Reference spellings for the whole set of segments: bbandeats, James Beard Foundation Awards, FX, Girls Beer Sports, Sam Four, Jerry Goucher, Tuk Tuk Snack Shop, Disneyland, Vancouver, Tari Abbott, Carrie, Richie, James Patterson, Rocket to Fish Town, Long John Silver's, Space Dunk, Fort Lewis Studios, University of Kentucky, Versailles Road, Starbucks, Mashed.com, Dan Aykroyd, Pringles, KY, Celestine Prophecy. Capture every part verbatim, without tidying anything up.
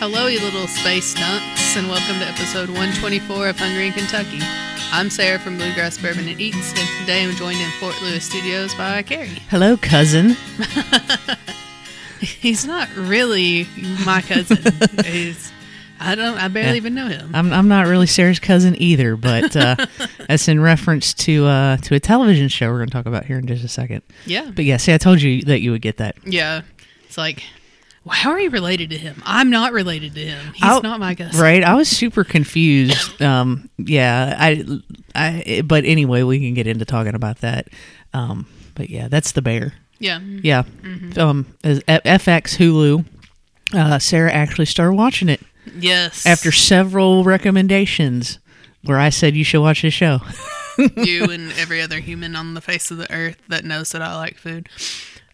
Hello, you little space stunts, and welcome to episode one twenty-four of Hungry in Kentucky. I'm Sarah from Bluegrass Bourbon and Eats, and today I'm joined in Fort Lewis Studios by Carrie. Hello, cousin. He's not really my cousin. He's, I don't. I barely yeah. even know him. I'm, I'm not really Sarah's cousin either, but uh, that's in reference to uh, to a television show we're going to talk about here in just a second. Yeah. But yeah, see, I told you that you would get that. Yeah. It's like, how are you related to him? I'm not related to him. He's I, not my cousin. Right. I was super confused. Um, yeah. I, I. But anyway, we can get into talking about that. Um, but yeah, that's The Bear. Yeah. Yeah. Mm-hmm. Um, F X, Hulu. Uh, Sarah actually started watching it. Yes. After several recommendations where I said you should watch this show. You and every other human on the face of the earth that knows that I like food.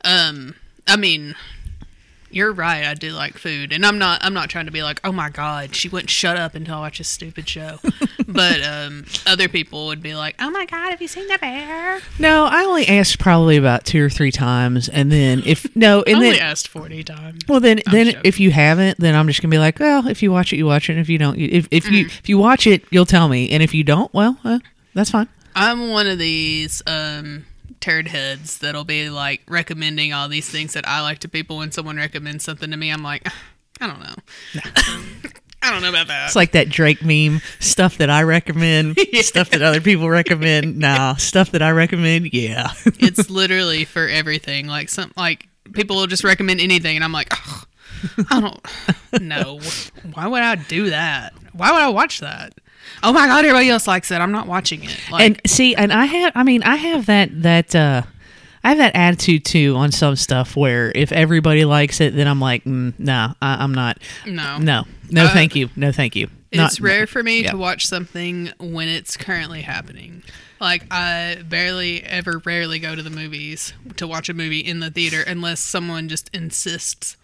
Um, I mean... You're right. I do like food, and I'm not. I'm not trying to be like, oh my god, she wouldn't shut up until I watch this stupid show. But um, other people would be like, oh my god, have you seen The Bear? No, I only asked probably about two or three times, and then if no, and I only then asked forty times. Well, then, I'm then joking. If you haven't, then I'm just gonna be like, well, if you watch it, you watch it. And if you don't, if if mm-hmm. you if you watch it, you'll tell me. And if you don't, well, uh, that's fine. I'm one of these. Um, turd heads that'll be like recommending all these things that I like to people. When someone recommends something to me, I'm like, I don't know. No. I don't know about that. It's like that Drake meme, stuff that I recommend, yeah. stuff that other people recommend. Nah, stuff that I recommend. Yeah. It's literally for everything. Like some, like people will just recommend anything. And I'm like, oh, I don't know. Why would I do that? Why would I watch that? Oh my god! Everybody else likes it. I'm not watching it. Like, and see, and I have. I mean, I have that that uh, I have that attitude too on some stuff. Where if everybody likes it, then I'm like, mm, no, I, I'm not. No, no, no. Uh, thank you. No, thank you. Not, it's rare no, for me yeah. to watch something when it's currently happening. Like I barely ever, rarely go to the movies to watch a movie in the theater unless someone just insists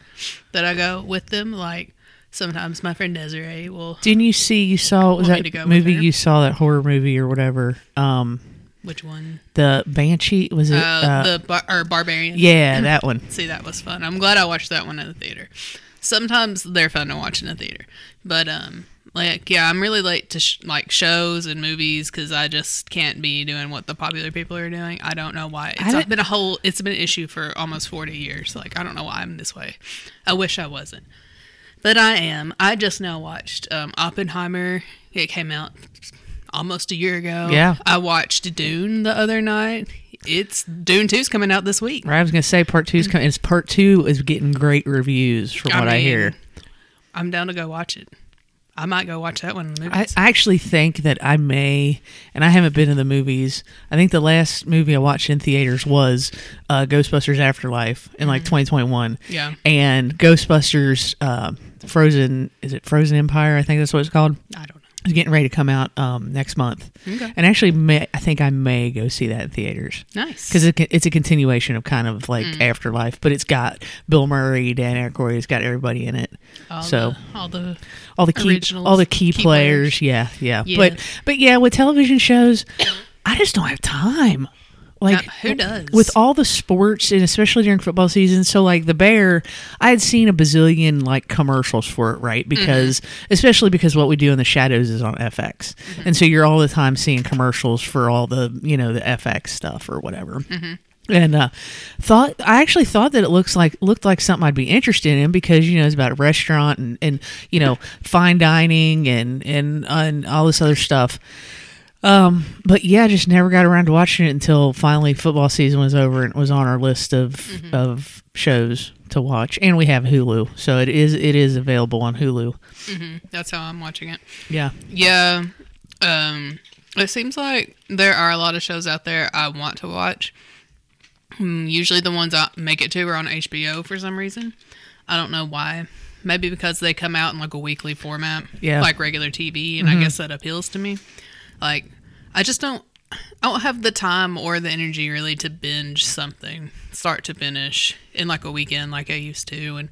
that I go with them. Like. Sometimes my friend Desiree will. Didn't you see? You saw was that movie? You saw that horror movie or whatever. Um, Which one? The Banshee was it? Uh, uh, the bar- or Barbarian? Yeah, that one. See, that was fun. I'm glad I watched that one in the theater. Sometimes they're fun to watch in the theater, but um, like yeah, I'm really late to sh- like shows and movies because I just can't be doing what the popular people are doing. I don't know why. It's been a whole. It's been an issue for almost forty years. Like I don't know why I'm this way. I wish I wasn't. But I am. I just now watched um, Oppenheimer. It came out almost a year ago. Yeah. I watched Dune the other night. It's Dune two's coming out this week. Right. I was going to say part two's coming. It's part two is getting great reviews from I what mean, I hear. I'm down to go watch it. I might go watch that one in the movies. I, I actually think that I may, and I haven't been to the movies. I think the last movie I watched in theaters was uh, Ghostbusters Afterlife in like mm-hmm. twenty twenty-one. Yeah. And Ghostbusters uh, Frozen, is it Frozen Empire? I think that's what it's called. I don't know. It's getting ready to come out um, next month. Okay. And actually, may, I think I may go see that in theaters. Nice. Because it, it's a continuation of kind of like mm. Afterlife, but it's got Bill Murray, Dan Aykroyd, it's got everybody in it. All so the, all the all the key all the key, key players. players. Yeah, yeah, yeah. But but yeah, with television shows, I just don't have time. Like now, who does? With all the sports and especially during football season. So like The Bear, I had seen a bazillion like commercials for it, right? Because mm-hmm. especially because What We Do in the Shadows is on F X. Mm-hmm. And so you're all the time seeing commercials for all the, you know, the F X stuff or whatever. Mm-hmm. And uh, thought I actually thought that it looks like looked like something I'd be interested in because you know it's about a restaurant and, and you know fine dining and and, and all this other stuff. Um, but yeah, I just never got around to watching it until finally football season was over and it was on our list of, mm-hmm. of shows to watch. And we have Hulu, so it is it is available on Hulu. Mm-hmm. That's how I'm watching it. Yeah. Yeah. Um, it seems like there are a lot of shows out there I want to watch. Usually the ones I make it to are on H B O for some reason. I don't know why. Maybe because they come out in like a weekly format, yeah. like regular T V, and mm-hmm. I guess that appeals to me. Like, I just don't, I don't have the time or the energy really to binge something, start to finish, in like a weekend like I used to. And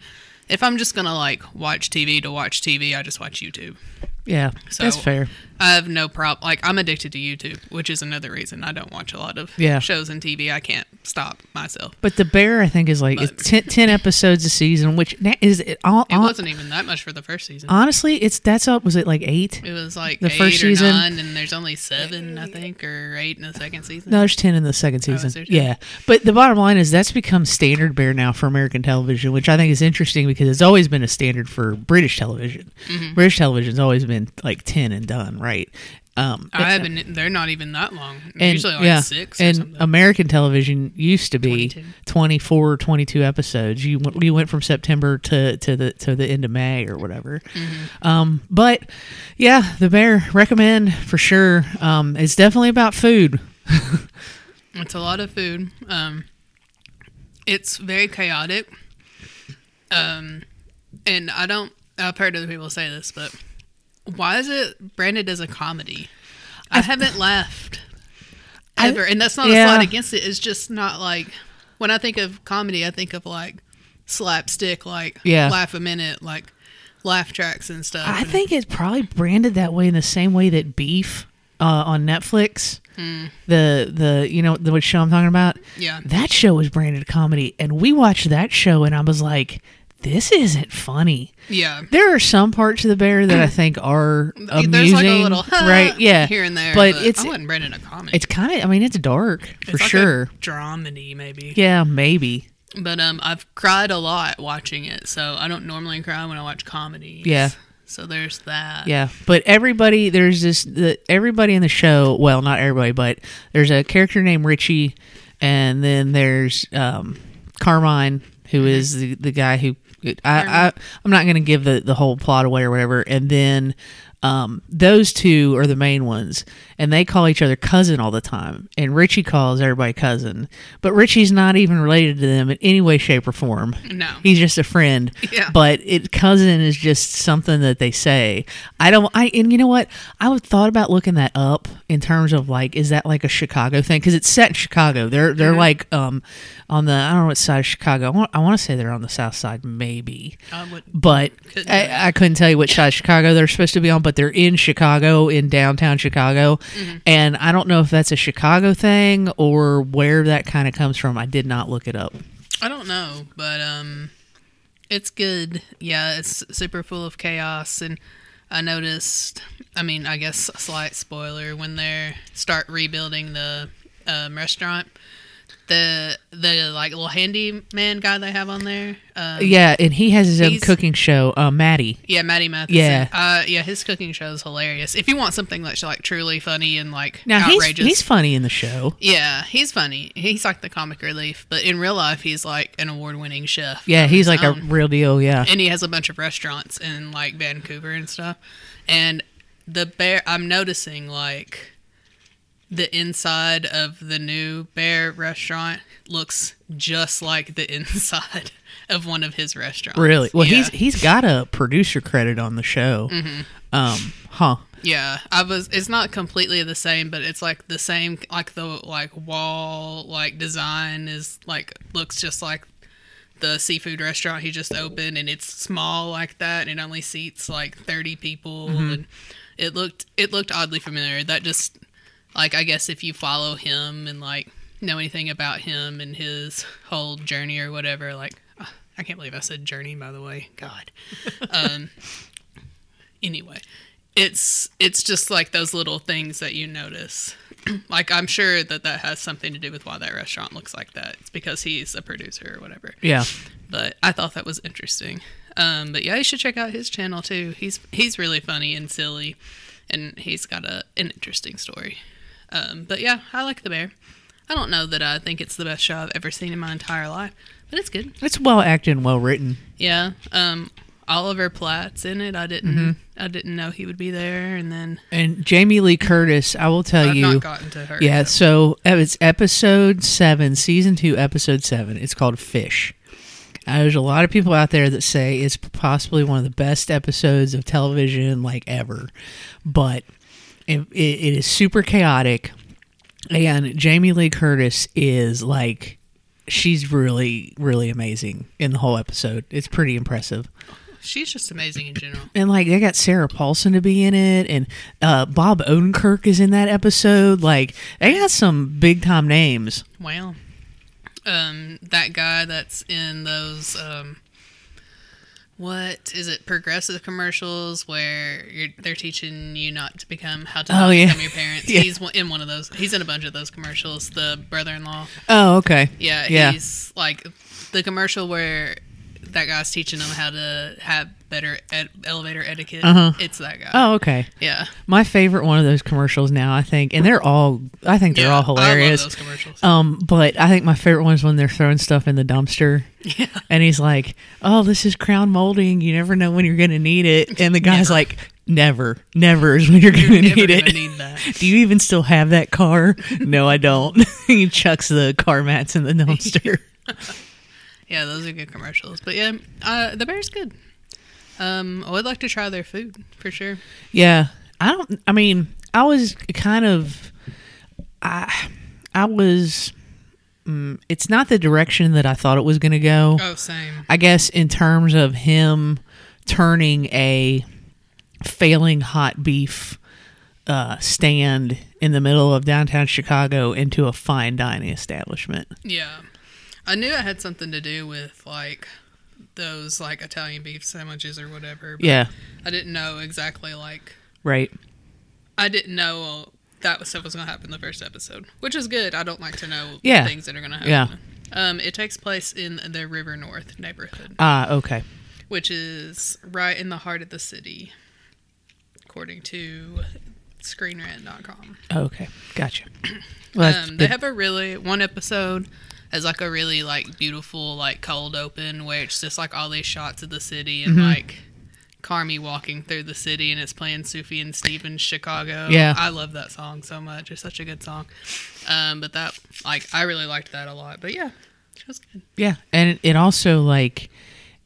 if I'm just going to like watch T V to watch T V, I just watch YouTube. Yeah, so that's fair. I have no problem. Like, I'm addicted to YouTube, which is another reason I don't watch a lot of yeah. shows and T V. I can't stop myself. But The Bear, I think, is like it's ten, ten episodes a season, which is it all. It all, wasn't even that much for the first season. Honestly, it's that's up. Was it like eight? It was like the eight first or season, nine, and there's only seven, I think, or eight in the second season. No, there's ten in the second season. Oh, yeah, but the bottom line is that's become standard Bear now for American television, which I think is interesting because it's always been a standard for British television. Mm-hmm. British television's always been like ten and done, right? Um, I haven't. They're not even that long. And, usually, like yeah, six. Or and something. American television used to be twenty-two twenty-four, twenty-two episodes. You you went from September to, to the to the end of May or whatever. Mm-hmm. Um, but yeah, The Bear, recommend for sure. Um, it's definitely about food. It's a lot of food. Um, it's very chaotic. Um, and I don't. I've heard other people say this, but. Why is it branded as a comedy? I, I haven't laughed ever. I, and that's not yeah. a slide against it. It's just not like... When I think of comedy, I think of like slapstick, like yeah. laugh a minute, like laugh tracks and stuff. I and think it's probably branded that way in the same way that Beef uh, on Netflix, hmm. the, the you know, the which show I'm talking about? Yeah. That show was branded comedy. And we watched that show and I was like... This isn't funny. Yeah. There are some parts of The Bear that I think are amusing. There's like a little huh, right, yeah. here and there. But, but it's, I wouldn't brand it a comedy. It's kind of, I mean, it's dark it's for like sure. It's a dramedy, maybe. Yeah, maybe. But um, I've cried a lot watching it, so I don't normally cry when I watch comedies. Yeah. So there's that. Yeah, but everybody, there's this, the, everybody in the show, well, not everybody, but there's a character named Richie, and then there's um, Carmine, who mm-hmm. is the, the guy who, I, I, I'm not going to give the, the whole plot away or whatever. And then um, those two are the main ones. And they call each other cousin all the time. And Richie calls everybody cousin. But Richie's not even related to them in any way, shape, or form. No. He's just a friend. Yeah. But it cousin is just something that they say. I don't... I And you know what? I would thought about looking that up in terms of like, is that like a Chicago thing? Because it's set in Chicago. They're they're mm-hmm. like um on the... I don't know what side of Chicago. I want, I want to say they're on the south side, maybe. I would, but couldn't I, I couldn't tell you which side of Chicago they're supposed to be on. But they're in Chicago, in downtown Chicago. Mm-hmm. And I don't know if that's a Chicago thing or where that kind of comes from. I did not look it up. I don't know, but um, it's good. Yeah, it's super full of chaos. And I noticed, I mean, I guess a slight spoiler, when they start rebuilding the um, restaurant, the the like little handyman guy they have on there. Um, yeah, and he has his own cooking show, uh, Maddie. Yeah, Maddie Matheson. Yeah, uh, yeah, his cooking show is hilarious. If you want something that's like truly funny and like now outrageous, he's, he's funny in the show. Yeah, he's funny. He's like the comic relief, but in real life, he's like an award-winning chef. Yeah, he's like own. a real deal. Yeah, and he has a bunch of restaurants in like Vancouver and stuff. And the bear, I'm noticing like. The inside of the new Bear restaurant looks just like the inside of one of his restaurants. Really? Well, yeah. he's he's got a producer credit on the show. Mm-hmm. Um, huh? Yeah, I was. It's not completely the same, but it's like the same. Like the like wall like design is like looks just like the seafood restaurant he just opened, and it's small like that, and it only seats like thirty people, mm-hmm. and it looked it looked oddly familiar. That just. Like, I guess if you follow him and, like, know anything about him and his whole journey or whatever, like, oh, I can't believe I said journey, by the way. God. um, anyway, it's it's just, like, those little things that you notice. Like, I'm sure that that has something to do with why that restaurant looks like that. It's because he's a producer or whatever. Yeah. But I thought that was interesting. Um, but, yeah, you should check out his channel, too. He's, he's really funny and silly, and he's got a an interesting story. Um, but yeah, I like The Bear. I don't know that I think it's the best show I've ever seen in my entire life, but it's good. It's well acted and well written. Yeah. Um, Oliver Platt's in it. I didn't. Mm-hmm. I didn't know he would be there. And then and Jamie Lee Curtis. I will tell I've you. I've not gotten to her. Yeah. Though. So it's episode seven, season two, episode seven. It's called Fish. Uh, there's a lot of people out there that say it's possibly one of the best episodes of television like ever, but. It, it is super chaotic, and Jamie Lee Curtis is like, she's really, really amazing in the whole episode. It's pretty impressive. She's just amazing in general. And like, they got Sarah Paulson to be in it, and uh, Bob Odenkirk is in that episode. Like, they got some big time names. Wow. um, that guy that's in those, um, what is it, progressive commercials where you're, they're teaching you not to become, how to not oh, yeah. become your parents. Yeah. He's in one of those. He's in a bunch of those commercials, the brother-in-law. Oh, okay. Yeah, yeah. He's like the commercial where that guy's teaching them how to have better ed- elevator etiquette. Uh-huh. It's that guy. Oh, okay. Yeah. My favorite one of those commercials now, I think, and they're all, I think they're yeah, all hilarious. I love those commercials. Um, but I think my favorite one is when they're throwing stuff in the dumpster. Yeah. And he's like, oh, this is crown molding. You never know when you're going to need it. And the guy's never. like, never, never is when you're going to need it. Need that. Do you even still have that car? No, I don't. He chucks the car mats in the dumpster. Yeah, those are good commercials. But yeah, uh, the Bear's good. Um, I would like to try their food for sure. Yeah, I don't. I mean, I was kind of, I, I was. Um, it's not the direction that I thought it was going to go. Oh, same. I guess in terms of him turning a failing hot beef uh, stand in the middle of downtown Chicago into a fine dining establishment. Yeah. I knew it had something to do with, like, those, like, Italian beef sandwiches or whatever. But yeah. I didn't know exactly, like... Right. I didn't know that stuff was going to happen in the first episode, which is good. I don't like to know yeah. things that are going to happen. Yeah. Um, it takes place in the River North neighborhood. Ah, uh, okay. Which is right in the heart of the city, according to screen rant dot com. Oh, okay. Gotcha. Well, um, they have a really... One episode... As like a really like beautiful like cold open where it's just like all these shots of the city and mm-hmm. like Carmi walking through the city and it's playing Sufi and Stevens Chicago. Yeah, I love that song so much. It's such a good song. Um, but that like I really liked that a lot. But yeah, it was good. Yeah, and it also like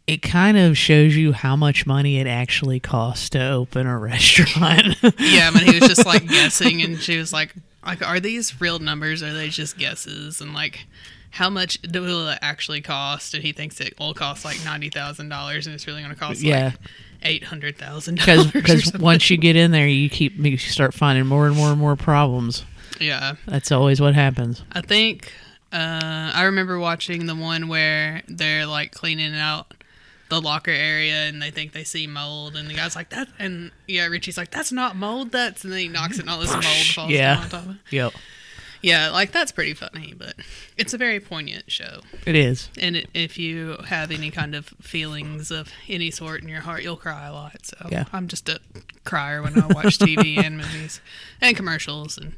it kind of shows you how much money it actually costs to open a restaurant. Yeah, I mean he was just like guessing, and she was like, like are these real numbers? Are they just guesses? And like. How much will it actually cost? And he thinks it will cost like ninety thousand dollars and it's really going to cost yeah. like eight hundred thousand dollars. Because once you get in there, you keep you start finding more and more and more problems. Yeah. That's always what happens. I think, uh, I remember watching the one where they're like cleaning out the locker area and they think they see mold and the guy's like, that, and yeah, Richie's like, that's not mold, that's, and then he knocks it and all this mold falls yeah. down on top of it. Yep. Yeah, like, that's pretty funny, but it's a very poignant show. It is. And it, if you have any kind of feelings of any sort in your heart, you'll cry a lot. So yeah. I'm just a crier when I watch T V and movies and commercials and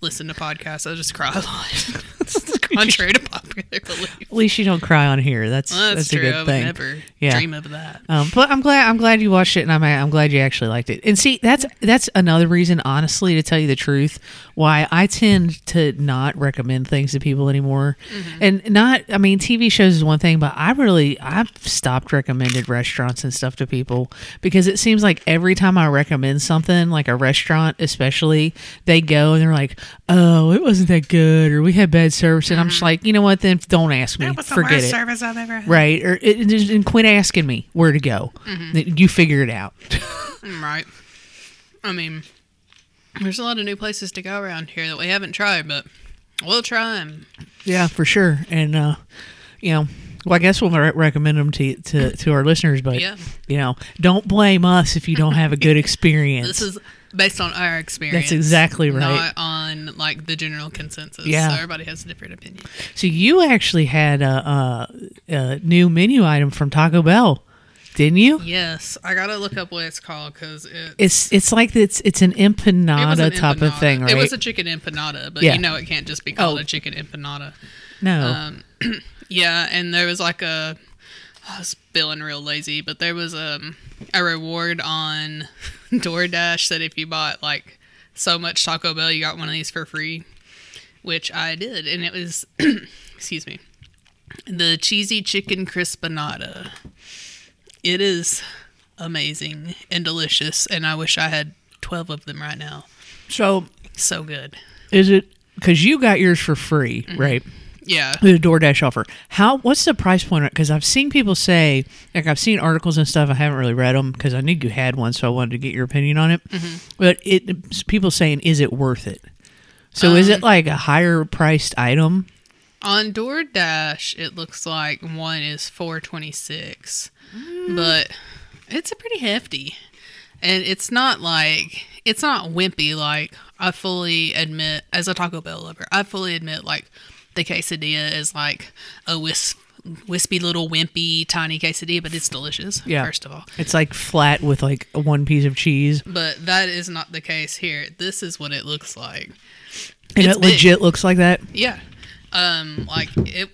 listen to podcasts. I just cry a lot. It's contrary to popular belief. At least you don't cry on here. That's well, that's, that's true. A good thing. I would never yeah. dream of that. Um, but I'm glad I'm glad you watched it, and I'm I'm glad you actually liked it. And see, that's that's another reason, honestly, to tell you the truth, why I tend to not recommend things to people anymore. Mm-hmm. And not, I mean, T V shows is one thing, but I really I've stopped recommending restaurants and stuff to people because it seems like every time I recommend something, like a restaurant especially, they go and they're like, oh, it wasn't that good, or we had bad service, and mm-hmm. I'm just like, you know what, then don't ask me. That was the Forget worst it. Service I've ever had. Right, or it, it, and quit asking me where to go. Mm-hmm. You figure it out. Right. I mean, there's a lot of new places to go around here that we haven't tried, but we'll try them. Yeah, for sure. And, uh, you know, well, I guess we'll re- recommend them to, to to our listeners, but, yeah. you know, don't blame us if you don't have a good experience. This is... Based on our experience. That's exactly right. Not on, like, the general consensus. Yeah. So everybody has a different opinion. So you actually had a, a, a new menu item from Taco Bell, didn't you? Yes. I got to look up what it's called because it's... It's it's like it's it's an empanada it an type empanada. Of thing, right? It was a chicken empanada, but yeah. you know it can't just be called oh. a chicken empanada. No. Um, yeah, and there was like a... I was feeling real lazy, but there was um, a reward on DoorDash that if you bought like so much Taco Bell, you got one of these for free, which I did. And it was, excuse me, the cheesy chicken crispinata. It is amazing and delicious, and I wish I had twelve of them right now. So, so good. Is it, because you got yours for free, mm-hmm. right? Yeah. The DoorDash offer. How? What's the price point? Because I've seen people say, like I've seen articles and stuff. I haven't really read them because I knew you had one, so I wanted to get your opinion on it. Mm-hmm. But it people saying, is it worth it? So um, is it like a higher priced item? On DoorDash, it looks like one is four twenty-six, mm. but it's a pretty hefty, and it's not like it's not wimpy. Like I fully admit, as a Taco Bell lover, I fully admit like the quesadilla is like a wisp, wispy little wimpy tiny quesadilla, but it's delicious. Yeah, first of all, it's like flat with like one piece of cheese. But that is not the case here. This is what it looks like, and it's it legit big. Looks like that. Yeah. Um, like it,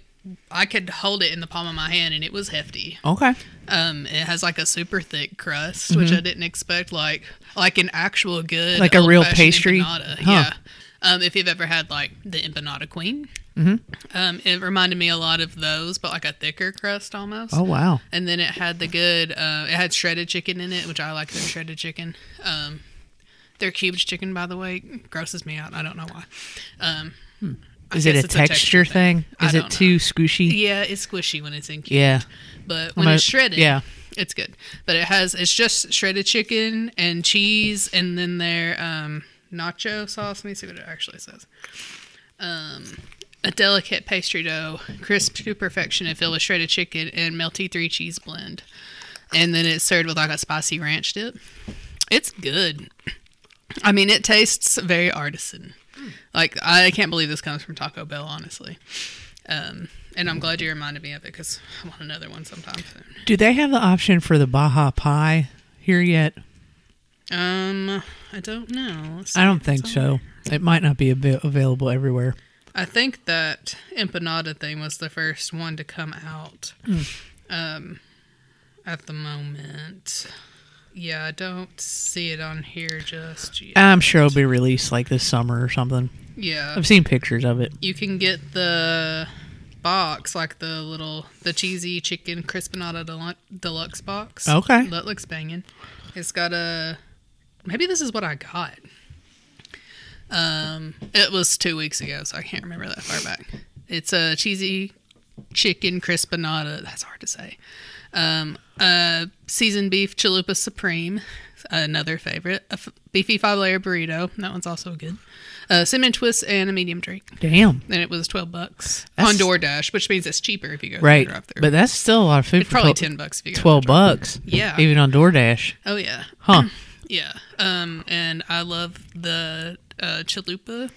I could hold it in the palm of my hand and it was hefty. Okay. Um, it has like a super thick crust, mm-hmm. which I didn't expect. Like, like an actual good, like a real pastry. Empanada. Huh. Yeah. Um, if you've ever had like the Empanada Queen, mm-hmm. um, it reminded me a lot of those, but like a thicker crust almost. Oh wow! And then it had the good, uh, it had shredded chicken in it, which I like their shredded chicken. Um, their cubed chicken, by the way, grosses me out. I don't know why. Um. Hmm. I Is it a texture, a texture thing? thing? Is it too know. squishy? Yeah, it's squishy when it's in cubes. Yeah. But when a, it's shredded, yeah. it's good. But it has, it's just shredded chicken and cheese and then their um, nacho sauce. Let me see what it actually says. Um, a delicate pastry dough, crisp to perfection and filled with shredded chicken and melty three cheese blend. And then it's served with like a spicy ranch dip. It's good. I mean, it tastes very artisan. Like, I can't believe this comes from Taco Bell, honestly. Um, and I'm glad you reminded me of it because I want another one sometime soon. Do they have the option for the Baja Pie here yet? Um, I don't know. I don't think so. It might not be ab- available everywhere. I think that empanada thing was the first one to come out mm. um, at the moment. Yeah, I don't see it on here just yet. I'm sure it'll be released like this summer or something. Yeah. I've seen pictures of it. You can get the box, like the little, the cheesy chicken crispinata deluxe box. Okay. That looks banging. It's got a, maybe this is what I got. Um, it was two weeks ago, so I can't remember that far back. It's a cheesy chicken crispinata. That's hard to say. Um, uh, seasoned beef chalupa supreme, another favorite. A f- beefy five-layer burrito, that one's also good. Uh, cinnamon twists and a medium drink. Damn. And it was twelve bucks that's, on DoorDash, which means it's cheaper if you go right. drive through. But that's still a lot of food. It's for probably twelve, ten bucks if you go. Twelve bucks. Yeah. Even on DoorDash. Oh yeah. Huh. Yeah. Um, and I love the uh, chalupa.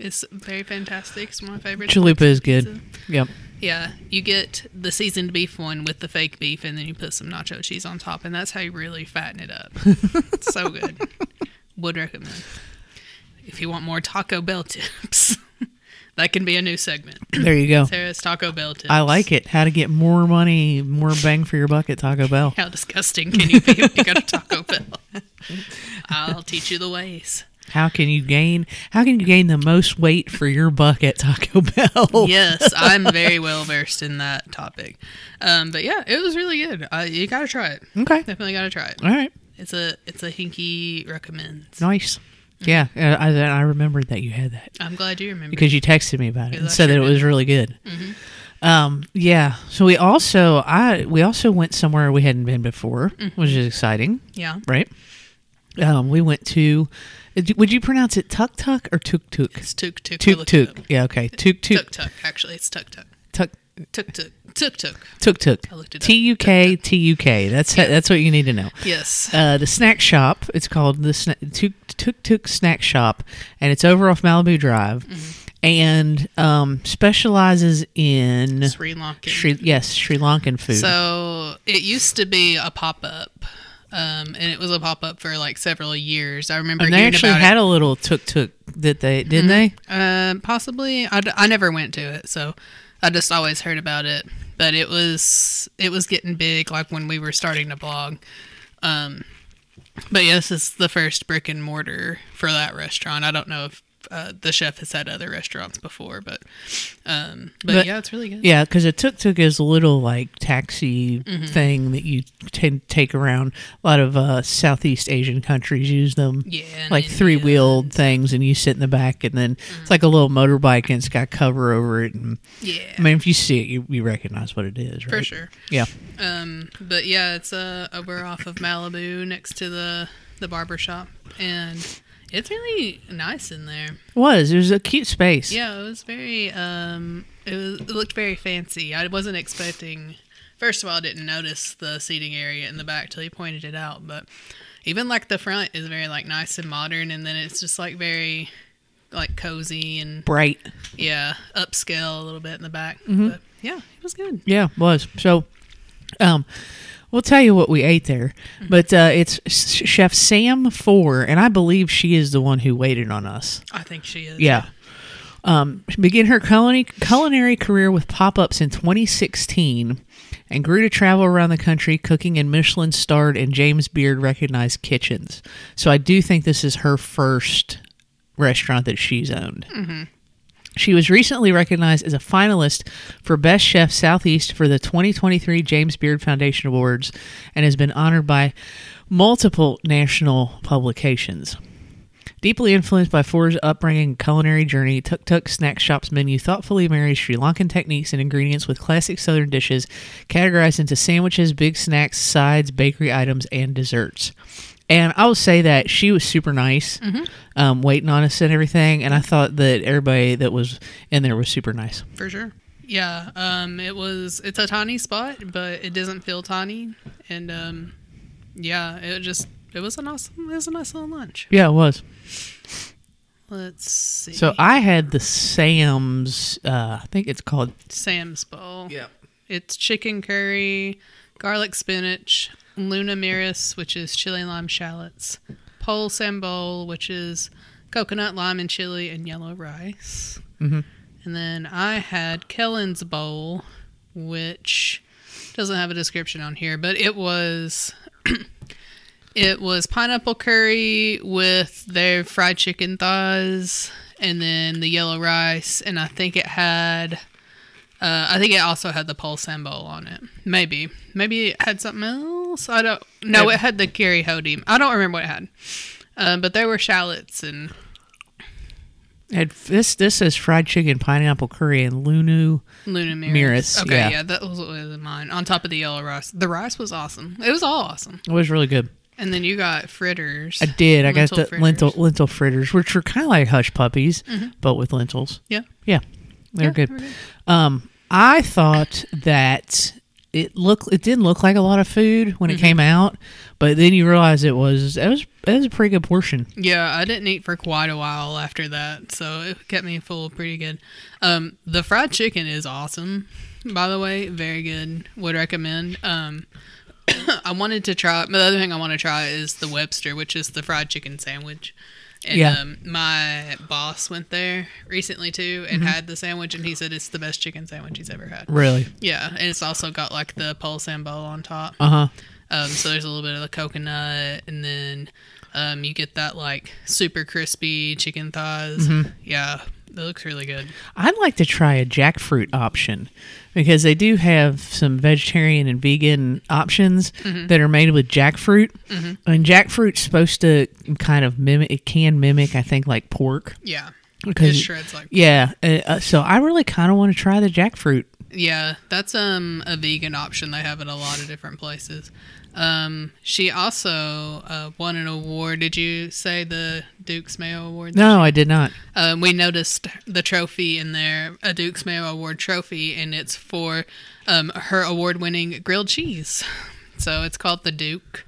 It's very fantastic. It's one of my favorites. Chalupa is good. Pizza. Yep. Yeah, you get the seasoned beef one with the fake beef, and then you put some nacho cheese on top, and that's how you really fatten it up. It's so good. Would recommend. If you want more Taco Bell tips, that can be a new segment. There you go. Sarah's Taco Bell tips. I like it. How to get more money, more bang for your buck at Taco Bell. How disgusting can you be when you go to Taco Bell? I'll teach you the ways. How can you gain? How can you gain the most weight for your buck at Taco Bell? Yes, I'm very well versed in that topic. Um, but yeah, it was really good. Uh, you gotta try it. Okay, definitely gotta try it. All right, it's a it's a hinky recommends. Nice. Yeah, I, I remembered that you had that. I'm glad you remembered because you texted me about it and said that it was really good. Mm-hmm. Um, yeah. So we also I we also went somewhere we hadn't been before, mm-hmm. which is exciting. Yeah. Right. Um, we went to. Would you pronounce it tuk tuk or tuk tuk? It's tuk tuk. Tuk tuk. Yeah, okay. Tuk tuk. Tuk tuk. Actually, it's tuk tuk. Tuk tuk. Tuk tuk. Tuk tuk. I looked it up. T U K T U K. That's yeah. that's what you need to know. Yes. Uh, the snack shop. It's called the sna- tuk tuk tuk snack shop, and it's over off Malibu Drive, mm-hmm. and um, specializes in Sri Lankan. Sri- yes, Sri Lankan food. So it used to be a pop up. Um, and it was a pop-up for like several years. I remember. And they actually about had it. a little tuk-tuk that they didn't mm-hmm. they? Um, uh, possibly. I, d- I never went to it, so I just always heard about it. But it was it was getting big, like when we were starting to blog. Um, but yes, it's the first brick and mortar for that restaurant. I don't know if uh, the chef has had other restaurants before, but um, but, but yeah, it's really good. Yeah, because a tuk-tuk is a little like taxi mm-hmm. thing that you t- take around. A lot of uh, Southeast Asian countries use them, yeah, like India. Three-wheeled things, and you sit in the back, and then mm-hmm. it's like a little motorbike, and it's got cover over it. And yeah, I mean, if you see it, you, you recognize what it is, right? For sure. Yeah. Um, but yeah, it's uh, we're off of Malibu next to the the barber shop, and. It's really nice in there. It was. It was a cute space. Yeah, it was very, um, it, was, it looked very fancy. I wasn't expecting, first of all, I didn't notice the seating area in the back till he pointed it out, but even like the front is very like nice and modern, and then it's just like very like cozy and bright. Yeah, upscale a little bit in the back. Mm-hmm. But yeah, it was good. Yeah, it was. So, um, we'll tell you what we ate there, but uh, it's Chef Sam Four, and I believe she is the one who waited on us. I think she is. Yeah. Um, she began her culinary career with pop-ups in twenty sixteen and grew to travel around the country cooking in Michelin-starred and James Beard-recognized kitchens. So I do think this is her first restaurant that she's owned. Mm-hmm. She was recently recognized as a finalist for Best Chef Southeast for the twenty twenty-three James Beard Foundation Awards and has been honored by multiple national publications. Deeply influenced by Four's upbringing and culinary journey, Tuk Tuk Snack Shop's menu thoughtfully marries Sri Lankan techniques and ingredients with classic southern dishes categorized into sandwiches, big snacks, sides, bakery items, and desserts. And I will say that she was super nice, mm-hmm. um, waiting on us and everything. And I thought that everybody that was in there was super nice. For sure. Yeah. Um, it was, it's a tiny spot, but it doesn't feel tiny. And um, yeah, it just, it was an awesome, it was a nice little lunch. Yeah, it was. Let's see. So I had the Sam's, uh, I think it's called Sam's Bowl. Yeah. It's chicken curry, garlic spinach, Luna Miris, which is chili lime shallots, Pole Sambol, which is coconut, lime, and chili, and yellow rice. Mm-hmm. And then I had Kellen's Bowl, which doesn't have a description on here, but it was it was pineapple curry with their fried chicken thighs, and then the yellow rice, and I think it had... Uh, I think it also had the Pole Sambol on it. Maybe. Maybe it had something else. I don't... No, it had the Kiri Hodim. I don't remember what it had. Uh, but there were shallots and... It, this this says fried chicken, pineapple curry, and Lunu... Lunu Miris. Okay, yeah. yeah, that was what was in mine. On top of the yellow rice. The rice was awesome. It was all awesome. It was really good. And then you got fritters. I did. I got the fritters. lentil lentil fritters, which were kind of like hush puppies, mm-hmm. but with lentils. Yeah. Yeah. They're yeah, good. They're good. Um, I thought that it looked it didn't look like a lot of food when it mm-hmm. came out, but then you realize it was it was it was a pretty good portion. Yeah, I didn't eat for quite a while after that, so it kept me full pretty good. Um, the fried chicken is awesome, by the way, very good. Would recommend. Um, I wanted to try. The other thing I want to try is the Webster, which is the fried chicken sandwich. And yeah. um, my boss went there recently, too, and mm-hmm. had the sandwich, and he said it's the best chicken sandwich he's ever had. Really? Yeah, and it's also got, like, the Pole Sambol on top. Uh-huh. Um, so there's a little bit of the coconut, and then um, you get that, like, super crispy chicken thighs. Mm-hmm. Yeah, it looks really good. I'd like to try a jackfruit option, because they do have some vegetarian and vegan options mm-hmm. that are made with jackfruit. Mm-hmm. And jackfruit's supposed to kind of mimic, it can mimic, I think, like pork. Yeah. Because it shreds like pork. Yeah. Uh, so I really kind of want to try the jackfruit. Yeah. That's um, a vegan option they have at a lot of different places. Um, she also uh, won an award. Did you say the Duke's Mayo Award? No, I did not. Um, we noticed the trophy in there, a Duke's Mayo Award trophy, and it's for um, her award-winning grilled cheese. So it's called the Duke.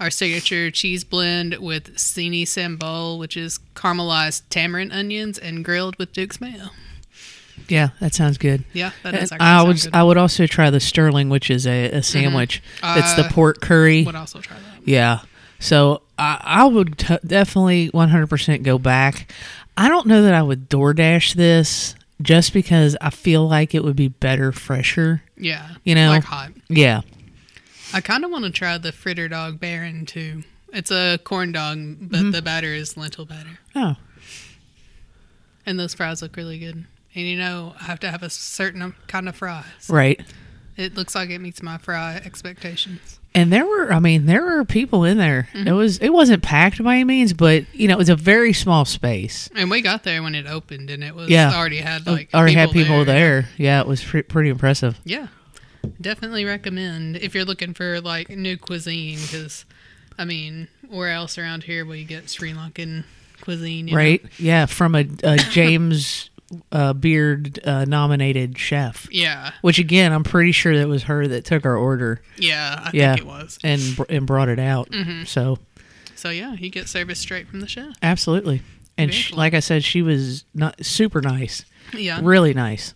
Our signature cheese blend with Sini Sambol, which is caramelized tamarind onions and grilled with Duke's Mayo. Yeah, that sounds good. Yeah, that is actually I would, good. I would also try the Sterling, which is a, a sandwich. Mm-hmm. Uh, it's the pork curry. Would also try that. Yeah. So I, I would t- definitely one hundred percent go back. I don't know that I would DoorDash this just because I feel like it would be better, fresher. Yeah. You know? Like hot. Yeah. I kind of want to try the Fritter Dog Baron, too. It's a corn dog, but mm-hmm. the batter is lentil batter. Oh. And those fries look really good. And, you know, I have to have a certain kind of fries. Right. It looks like it meets my fry expectations. And there were, I mean, there were people in there. Mm-hmm. It was, it wasn't packed by any means, but, you know, it was a very small space. And we got there when it opened, and it was yeah. already had, like, already people had people there. there. Yeah, it was pre- pretty impressive. Yeah. Definitely recommend if you're looking for, like, new cuisine, because, I mean, where else around here will you get Sri Lankan cuisine. You right? Know? Yeah, from a, a James uh, Beard uh, nominated chef. Yeah. Which, again, I'm pretty sure that was her that took our order. Yeah, I yeah, think it was. And, and brought it out. Mm-hmm. So, so yeah, you get service straight from the chef. Absolutely. And she, like I said, she was not super nice. Yeah. Really nice.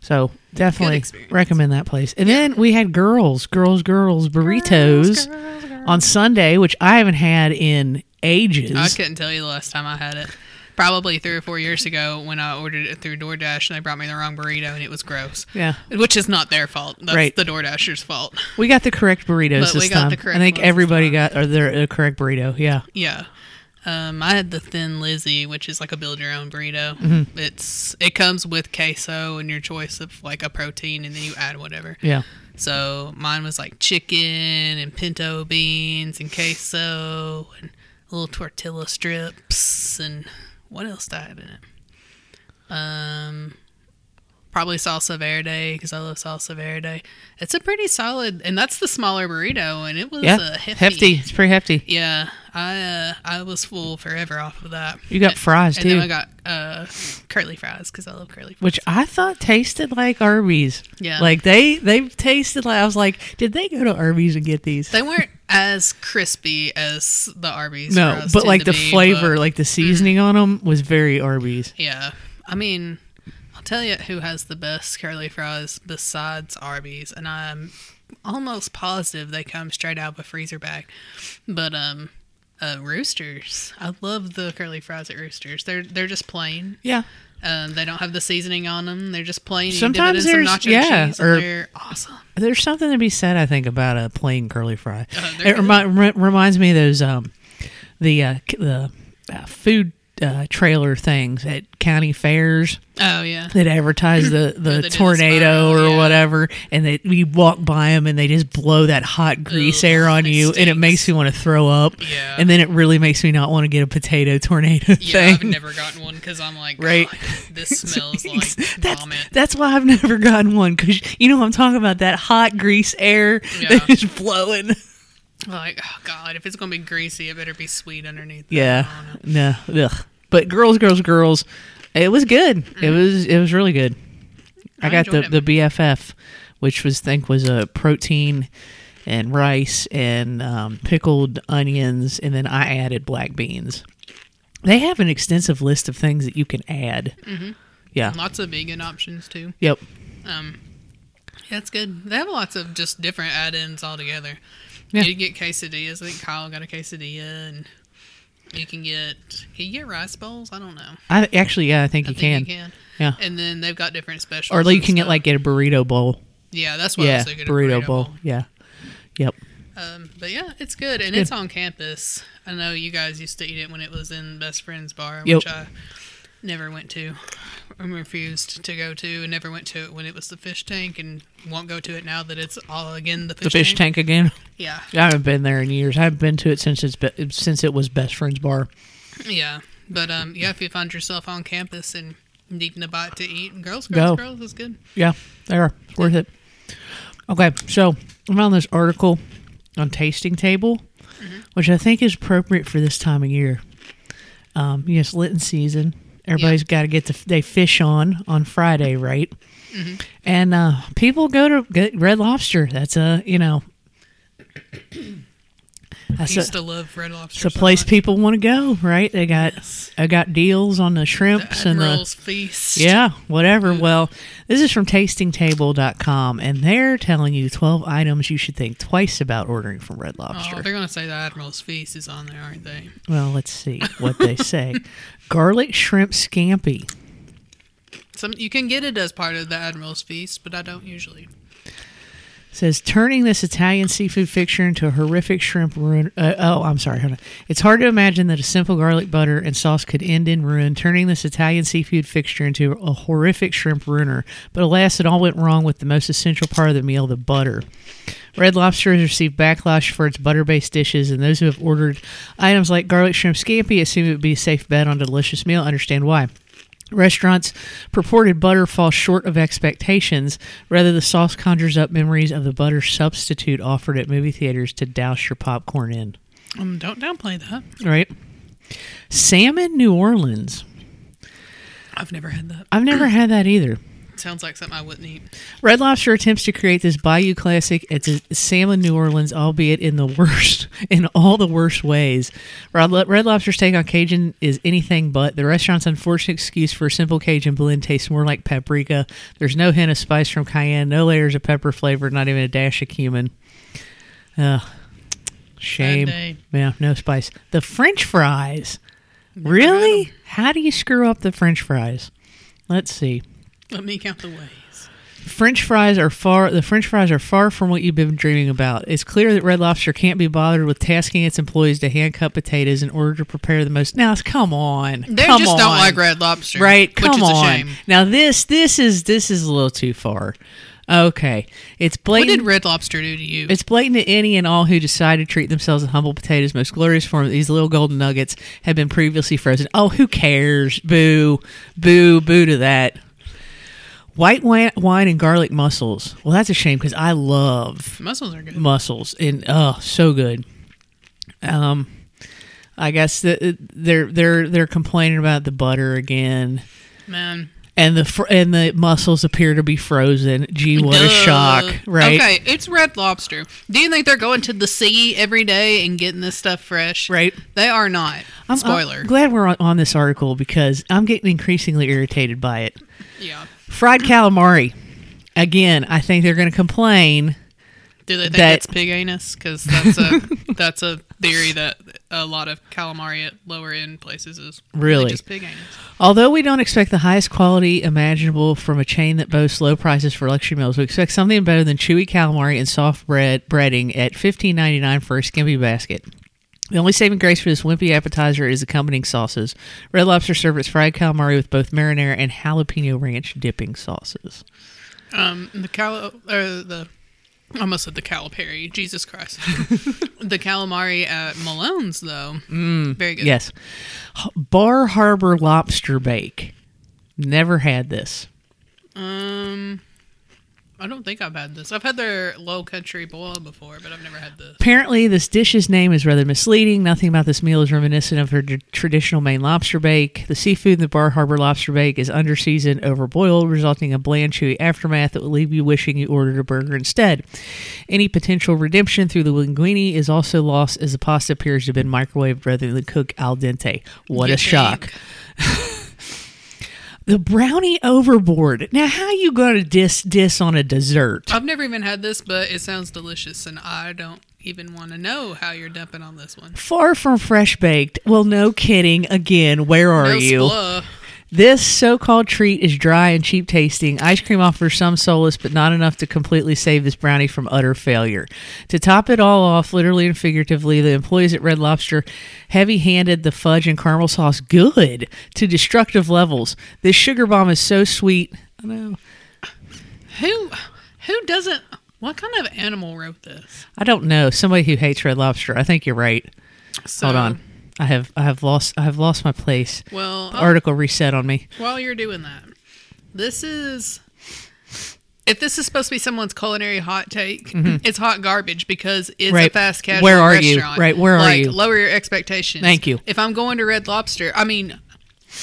So definitely recommend that place. And yeah. then we had Girls, Girls, Girls burritos girls, girls, girls. on Sunday, which I haven't had in ages. I couldn't tell you the last time I had it. Probably three or four years ago when I ordered it through DoorDash and they brought me the wrong burrito and it was gross. Yeah. Which is not their fault. That's right. The DoorDasher's fault. We got the correct burritos but this we got time. The correct I think everybody got or the, the correct burrito. Yeah. Yeah. Um, I had the Thin Lizzy, which is like a build-your-own burrito. Mm-hmm. It's it comes with queso and your choice of like a protein, and then you add whatever. Yeah. So mine was like chicken and pinto beans and queso and little tortilla strips and what else did I have in it? Um, probably salsa verde because I love salsa verde. It's a pretty solid, and that's the smaller burrito, and it was yeah. a hefty. hefty. It's pretty hefty. Yeah. I uh, I was full forever off of that. You got fries, and, too. And then I got uh, curly fries, because I love curly fries. Which I thought tasted like Arby's. Yeah. Like, they, they tasted like... I was like, did they go to Arby's and get these? They weren't as crispy as the Arby's. No, but, like, the be, flavor, but, like, the seasoning mm-hmm. on them was very Arby's. Yeah. I mean, I'll tell you who has the best curly fries besides Arby's, and I'm almost positive they come straight out of a freezer bag. But, um... Uh, Roosters. I love the curly fries at Roosters. They're they're just plain. Yeah. Um, they don't have the seasoning on them. They're just plain. Sometimes you dip it in there's some nacho yeah, cheese and or, they're awesome. There's something to be said, I think, about a plain curly fry. Uh, it remi- re- reminds me of those um, the uh, the uh, food uh, trailer things at county fairs. Oh yeah. That advertise the the, the tornado smile, or yeah. whatever, and that you walk by them and they just blow that hot grease Ugh, air on you, stinks. And it makes you want to throw up. Yeah. And then it really makes me not want to get a potato tornado yeah, thing. Yeah, I've never gotten one because I'm like, right. This smells like that's, vomit. That's why I've never gotten one because you know I'm talking about that hot grease air yeah. that is blowing. Like, oh God, if it's gonna be greasy, it better be sweet underneath. Yeah. No. Ugh. But Girls, Girls, Girls. It was good. Mm. It was it was really good. I, I got the, the B F F, which was think was a protein and rice and um, pickled onions, and then I added black beans. They have an extensive list of things that you can add. Mm-hmm. Yeah, lots of vegan options too. Yep. Um, that's good. They have lots of just different add-ins altogether. Yeah. You get quesadillas. I think Kyle got a quesadilla and. You can get can you get rice bowls? I don't know. I actually, yeah, I think, I you, think can. you can. Yeah, and then they've got different specials. Or like you can stuff. get like get a burrito bowl. Yeah, that's what yeah, I was thinking. Burrito, burrito bowl. bowl. Yeah, yep. Um, but yeah, it's good, and good. It's on campus. I know you guys used to eat it when it was in Best Friends Bar, yep. which I never went to. I refused to go to, and never went to it when it was the fish tank, and won't go to it now that it's all again the fish tank. The fish tank, tank again. Yeah, I haven't been there in years. I haven't been to it since it's be- since it was Best Friends Bar. Yeah, but um, yeah, if you find yourself on campus and needing a bite to eat, Girls, Girls, go. Girls is good. Yeah, they are. It's worth it. Okay, so I found this article on Tasting Table, mm-hmm. which I think is appropriate for this time of year. Um, yes, Lenten season. Everybody's yep. got to get the they fish on on Friday, right? Mm-hmm. And uh, people go to get Red Lobster. That's a you know. I used to love Red Lobster. It's a place so people want to go, right? They got yes. I got deals on the shrimps the and the Admiral's Feast. Yeah, whatever. Ooh. Well, this is from tasting table dot com, and they're telling you twelve items you should think twice about ordering from Red Lobster. Oh, they're going to say the Admiral's Feast is on there, aren't they? Well, let's see what they say. Garlic shrimp scampi. Some you can get it as part of the Admiral's Feast, but I don't usually. Says, turning this Italian seafood fixture into a horrific shrimp ruin. Uh, oh, I'm sorry. Hold on. It's hard to imagine that a simple garlic butter and sauce could end in ruin, turning this Italian seafood fixture into a horrific shrimp ruiner. But alas, it all went wrong with the most essential part of the meal, the butter. Red Lobster has received backlash for its butter-based dishes, and those who have ordered items like garlic shrimp scampi assume it would be a safe bet on a delicious meal. Understand why. Restaurants' purported butter falls short of expectations. Rather, the sauce conjures up memories of the butter substitute offered at movie theaters to douse your popcorn in. Um, don't downplay that. Right. Salmon New Orleans. I've never had that. I've never had that either. Sounds like something I wouldn't eat. Red Lobster attempts to create this Bayou classic at Salmon New Orleans, albeit in the worst, in all the worst ways. Red Lobster's take on Cajun is anything but. The restaurant's unfortunate excuse for a simple Cajun blend tastes more like paprika. There's no hint of spice from cayenne, no layers of pepper flavor, not even a dash of cumin. Ugh. Shame. Yeah, no spice. The French fries. Really? How do you screw up the French fries? Let's see. Let me count the ways. French fries are far. The French fries are far from what you've been dreaming about. It's clear that Red Lobster can't be bothered with tasking its employees to hand cut potatoes in order to prepare the most. Now, come on, they come just on. Don't like Red Lobster, right? Come which is on. A shame. Now this this is this is a little too far. Okay, it's blatant. What did Red Lobster do to you? It's blatant to any and all who decide to treat themselves as humble potatoes. Most glorious form. These little golden nuggets have been previously frozen. Oh, who cares? Boo, boo, boo to that. White wine and garlic mussels. Well, that's a shame because I love mussels are good. Mussels and oh, so good. Um, I guess the, they're they're they're complaining about the butter again, man. And the fr- and the mussels appear to be frozen. Gee, what Duh. a shock! Right? Okay, it's Red Lobster. Do you think they're going to the sea every day and getting this stuff fresh? Right? They are not. I'm, Spoiler. I'm glad we're on, on this article because I'm getting increasingly irritated by it. Yeah. Fried calamari. Again, I think they're going to complain. Do they think that, that's pig anus? Because that's a that's a theory that a lot of calamari at lower end places is really, really just pig anus. Although we don't expect the highest quality imaginable from a chain that boasts low prices for luxury meals, we expect something better than chewy calamari and soft bread breading at fifteen ninety-nine for a skimpy basket. The only saving grace for this wimpy appetizer is accompanying sauces. Red Lobster serves its fried calamari with both marinara and jalapeno ranch dipping sauces. Um, the calo, uh, the I almost said the calipari. Jesus Christ, the calamari at Malone's though, mm, very good. Yes, Bar Harbor Lobster Bake. Never had this. Um. I don't think I've had this. I've had their Low Country boil before, but I've never had this. Apparently, this dish's name is rather misleading. Nothing about this meal is reminiscent of her d- traditional Maine lobster bake. The seafood in the Bar Harbor lobster bake is underseasoned, overboiled, resulting in a bland, chewy aftermath that will leave you wishing you ordered a burger instead. Any potential redemption through the linguine is also lost as the pasta appears to have been microwaved rather than cooked al dente. What you a think. shock. The brownie overboard. Now, how are you going to diss diss on a dessert? I've never even had this, but it sounds delicious, and I don't even want to know how you're dumping on this one. Far from fresh baked. Well, no kidding. Again, where are no you? Spluh. This so-called treat is dry and cheap tasting. Ice cream offers some solace, but not enough to completely save this brownie from utter failure. To top it all off, literally and figuratively, the employees at Red Lobster heavy-handed the fudge and caramel sauce good to destructive levels. This sugar bomb is so sweet. I know. Who, who doesn't... What kind of animal wrote this? I don't know. Somebody who hates Red Lobster. I think you're right. So, hold on. I have I have lost I have lost my place. Well, the article reset on me. While you're doing that, this is if this is supposed to be someone's culinary hot take, mm-hmm. it's hot garbage because it's right. a fast casual where are restaurant. You? Right? Where like, are you? Like lower your expectations. Thank you. If I'm going to Red Lobster, I mean,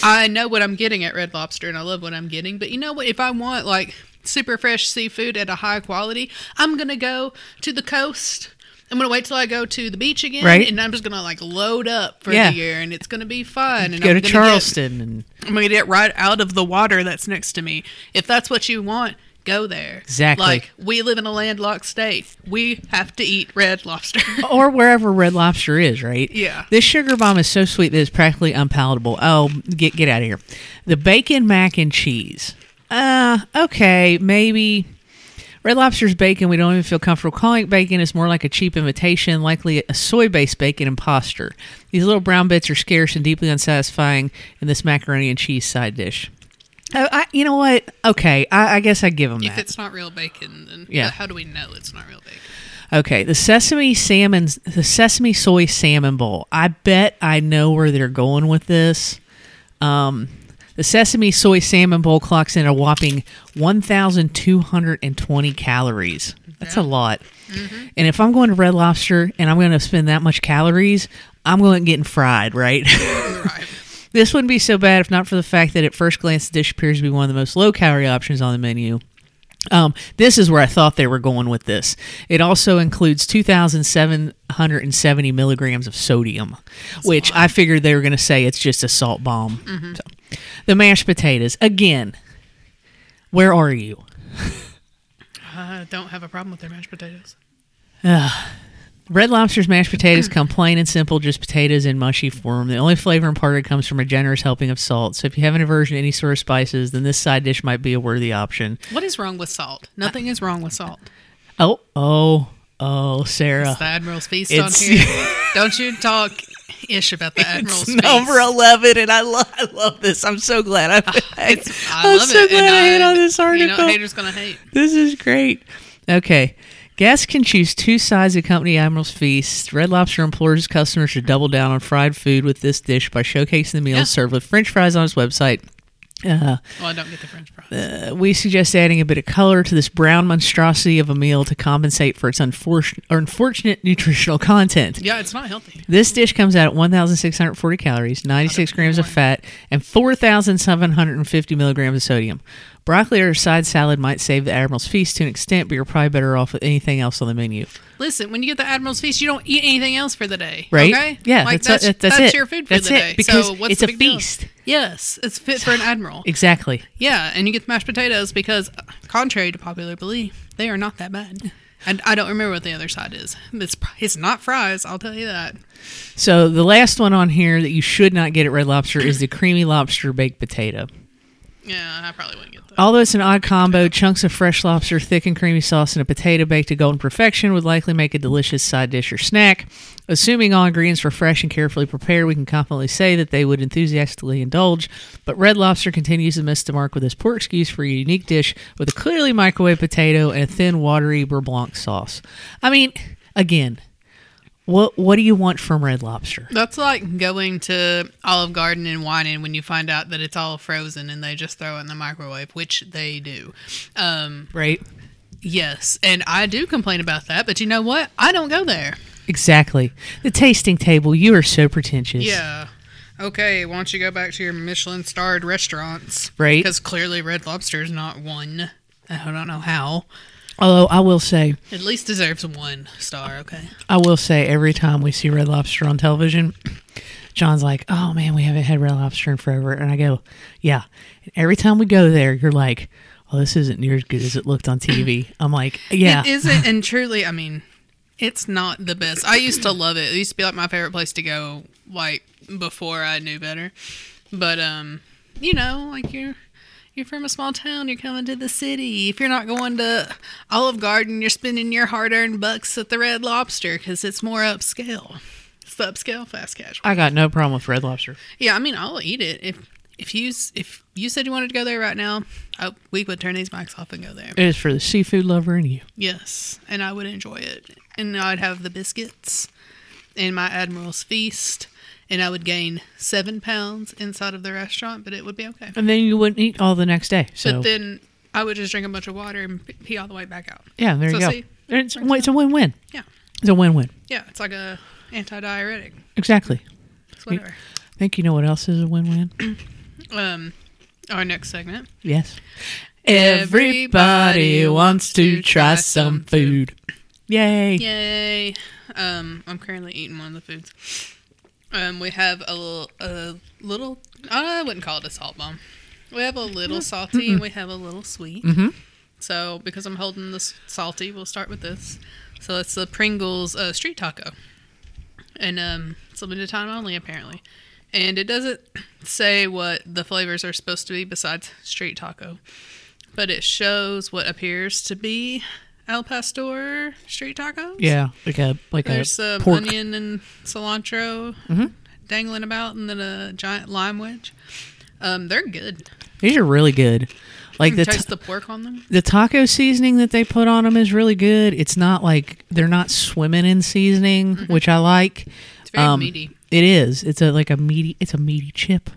I know what I'm getting at Red Lobster, and I love what I'm getting. But you know what? If I want like super fresh seafood at a high quality, I'm gonna go to the coast. I'm going to wait till I go to the beach again, right? And I'm just going to like load up for yeah. the year, and it's going to be fun. And go I'm to Charleston. Get, and... I'm going to get right out of the water that's next to me. If that's what you want, go there. Exactly. Like, we live in a landlocked state. We have to eat Red Lobster. Or wherever Red Lobster is, right? Yeah. This sugar bomb is so sweet that it's practically unpalatable. Oh, get, get out of here. The bacon mac and cheese. Uh, okay, maybe... Red Lobster's bacon, we don't even feel comfortable calling it bacon. It's more like a cheap imitation, likely a soy-based bacon imposter. These little brown bits are scarce and deeply unsatisfying in this macaroni and cheese side dish. Oh, I, you know what? Okay, I, I guess I give them if that. If it's not real bacon, then yeah. how do we know it's not real bacon? Okay, the sesame salmon, the sesame soy salmon bowl. I bet I know where they're going with this. Um... The sesame soy salmon bowl clocks in a whopping one thousand two hundred twenty calories. That's yeah. a lot. Mm-hmm. And if I'm going to Red Lobster and I'm going to spend that much calories, I'm going to get fried, right? Right. This wouldn't be so bad if not for the fact that at first glance, the dish appears to be one of the most low-calorie options on the menu. Um, this is where I thought they were going with this. It also includes two thousand seven hundred seventy milligrams of sodium, That's which I figured they were going to say it's just a salt bomb. Mm-hmm. So, the mashed potatoes. Again, where are you? I don't have a problem with their mashed potatoes. Ugh. Red Lobster's mashed potatoes come plain and simple, just potatoes in mushy form. The only flavor imparted comes from a generous helping of salt. So if you have an aversion to any sort of spices, then this side dish might be a worthy option. What is wrong with salt? Nothing I, is wrong with salt. Oh, oh, oh, Sarah. It's the Admiral's Feast it's, on here. Don't you talk ish about the Admiral's Feast. Number eleven, and I, lo- I love this. I'm so glad I uh, it's, I I'm love so it. glad and I hate on this article. You know, haters going to hate. This is great. Okay. Guests can choose two sides to accompany Admiral's Feast. Red Lobster implores customers to double down on fried food with this dish by showcasing the meals yeah. served with French fries on its website. Uh, well, I don't get the French fries. Uh, we suggest adding a bit of color to this brown monstrosity of a meal to compensate for its unfor- or unfortunate nutritional content. Yeah, it's not healthy. This dish comes out at one thousand six hundred forty calories, ninety-six grams of fat, and four thousand seven hundred fifty milligrams of sodium. Broccoli or side salad might save the Admiral's Feast to an extent, but you're probably better off with anything else on the menu. Listen, when you get the Admiral's Feast, you don't eat anything else for the day. Right? Okay? Yeah, like that's, that's, that's, that's it. That's your food for that's the it, day. Because so what's it's the big a feast. Deal? Yes, it's fit for an admiral. Exactly. Yeah, and you get the mashed potatoes because, contrary to popular belief, they are not that bad. And I don't remember what the other side is. It's, it's not fries, I'll tell you that. So the last one on here that you should not get at Red Lobster is the creamy lobster baked potato. Yeah, I probably wouldn't get that. Although it's an odd combo, chunks of fresh lobster, thick and creamy sauce, and a potato baked to golden perfection would likely make a delicious side dish or snack. Assuming all ingredients were fresh and carefully prepared, we can confidently say that they would enthusiastically indulge. But Red Lobster continues to miss the mark with this poor excuse for a unique dish with a clearly microwaved potato and a thin, watery Blanc sauce. I mean, again, What What do you want from Red Lobster? That's like going to Olive Garden and whining when you find out that it's all frozen and they just throw it in the microwave, which they do. Um, right. Yes, and I do complain about that, but you know what? I don't go there. Exactly. The tasting table, you are so pretentious. Yeah. Okay, why don't you go back to your Michelin-starred restaurants? Right. Because clearly Red Lobster is not one. I don't know how. Although I will say... At least deserves one star, okay? I will say every time we see Red Lobster on television, John's like, oh man, we haven't had Red Lobster in forever. And I go, yeah. And every time we go there, you're like, oh, this isn't near as good as it looked on T V. I'm like, yeah. It isn't, and truly, I mean, it's not the best. I used to love it. It used to be like my favorite place to go, like, before I knew better. But, um, you know, like you're... You're from a small town. You're coming to the city. If you're not going to Olive Garden, you're spending your hard-earned bucks at the Red Lobster because it's more upscale. It's the upscale fast casual. I got no problem with Red Lobster. Yeah, I mean, I'll eat it. If if you if you said you wanted to go there right now, I, we would turn these mics off and go there. It is for the seafood lover in you. Yes, and I would enjoy it. And I'd have the biscuits and my Admiral's Feast. And I would gain seven pounds inside of the restaurant, but it would be okay. And then you wouldn't eat all the next day. So. But then I would just drink a bunch of water and pee all the way back out. Yeah, there so you go. See, it's, it's a win-win. Yeah. It's a win-win. Yeah, it's like a anti-diuretic. Exactly. It's whatever. I think you know what else is a win-win? um, Our next segment. Yes. Everybody, Everybody wants to try some food. food. Yay. Yay. Um, I'm currently eating one of the foods. Um, we have a little, a little, I wouldn't call it a salt bomb. We have a little salty and we have a little sweet. Mm-hmm. So, because I'm holding this salty, we'll start with this. So, it's the Pringles uh, street taco. And um, it's limited time only, apparently. And it doesn't say what the flavors are supposed to be besides street taco. But it shows what appears to be al pastor street tacos. Yeah, like a like There's a pork. There's onion and cilantro mm-hmm. dangling about, and then a giant lime wedge. Um, they're good. These are really good. Like the taste ta- the pork on them. The taco seasoning that they put on them is really good. It's not like they're not swimming in seasoning, mm-hmm. which I like. very um, meaty. It is. It's a like a meaty. It's a meaty chip.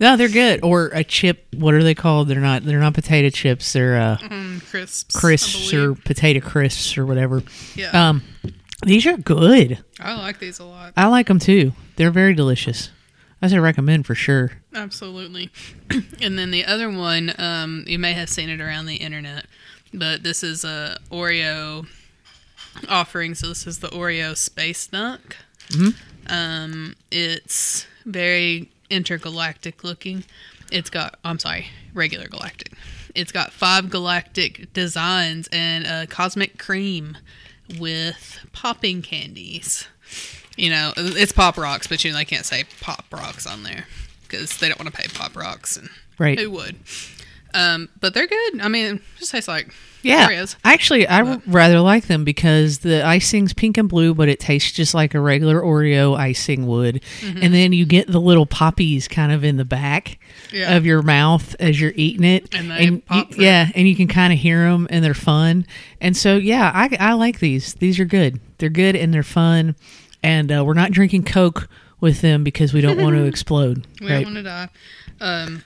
No, they're good. Or a chip. What are they called? They're not. They're not potato chips. They're uh, mm, crisps. Crisps or potato crisps or whatever. Yeah. Um, these are good. I like these a lot. I like them too. They're very delicious. I should recommend for sure. Absolutely. And then the other one, um, you may have seen it around the internet, but this is a Oreo offering. So this is the Oreo Space Dunk. Mm-hmm. Um, it's very intergalactic looking. It's got, I'm sorry, regular galactic. It's got five galactic designs and a cosmic cream with popping candies. You know, it's Pop Rocks, but you know, they can't say Pop Rocks on there because they don't want to pay Pop Rocks, and right. Who would? Um, but they're good. I mean, it just tastes like yeah. Oreos. Actually, I but. rather like them because the icing's pink and blue, but it tastes just like a regular Oreo icing would. Mm-hmm. And then you get the little poppies kind of in the back yeah. of your mouth as you're eating it, and they and pop. You, yeah, and you can kind of hear them, and they're fun. And so, yeah, I I like these. These are good. They're good and they're fun. And uh, we're not drinking Coke with them because we don't want to explode. We right? don't want to die. Um,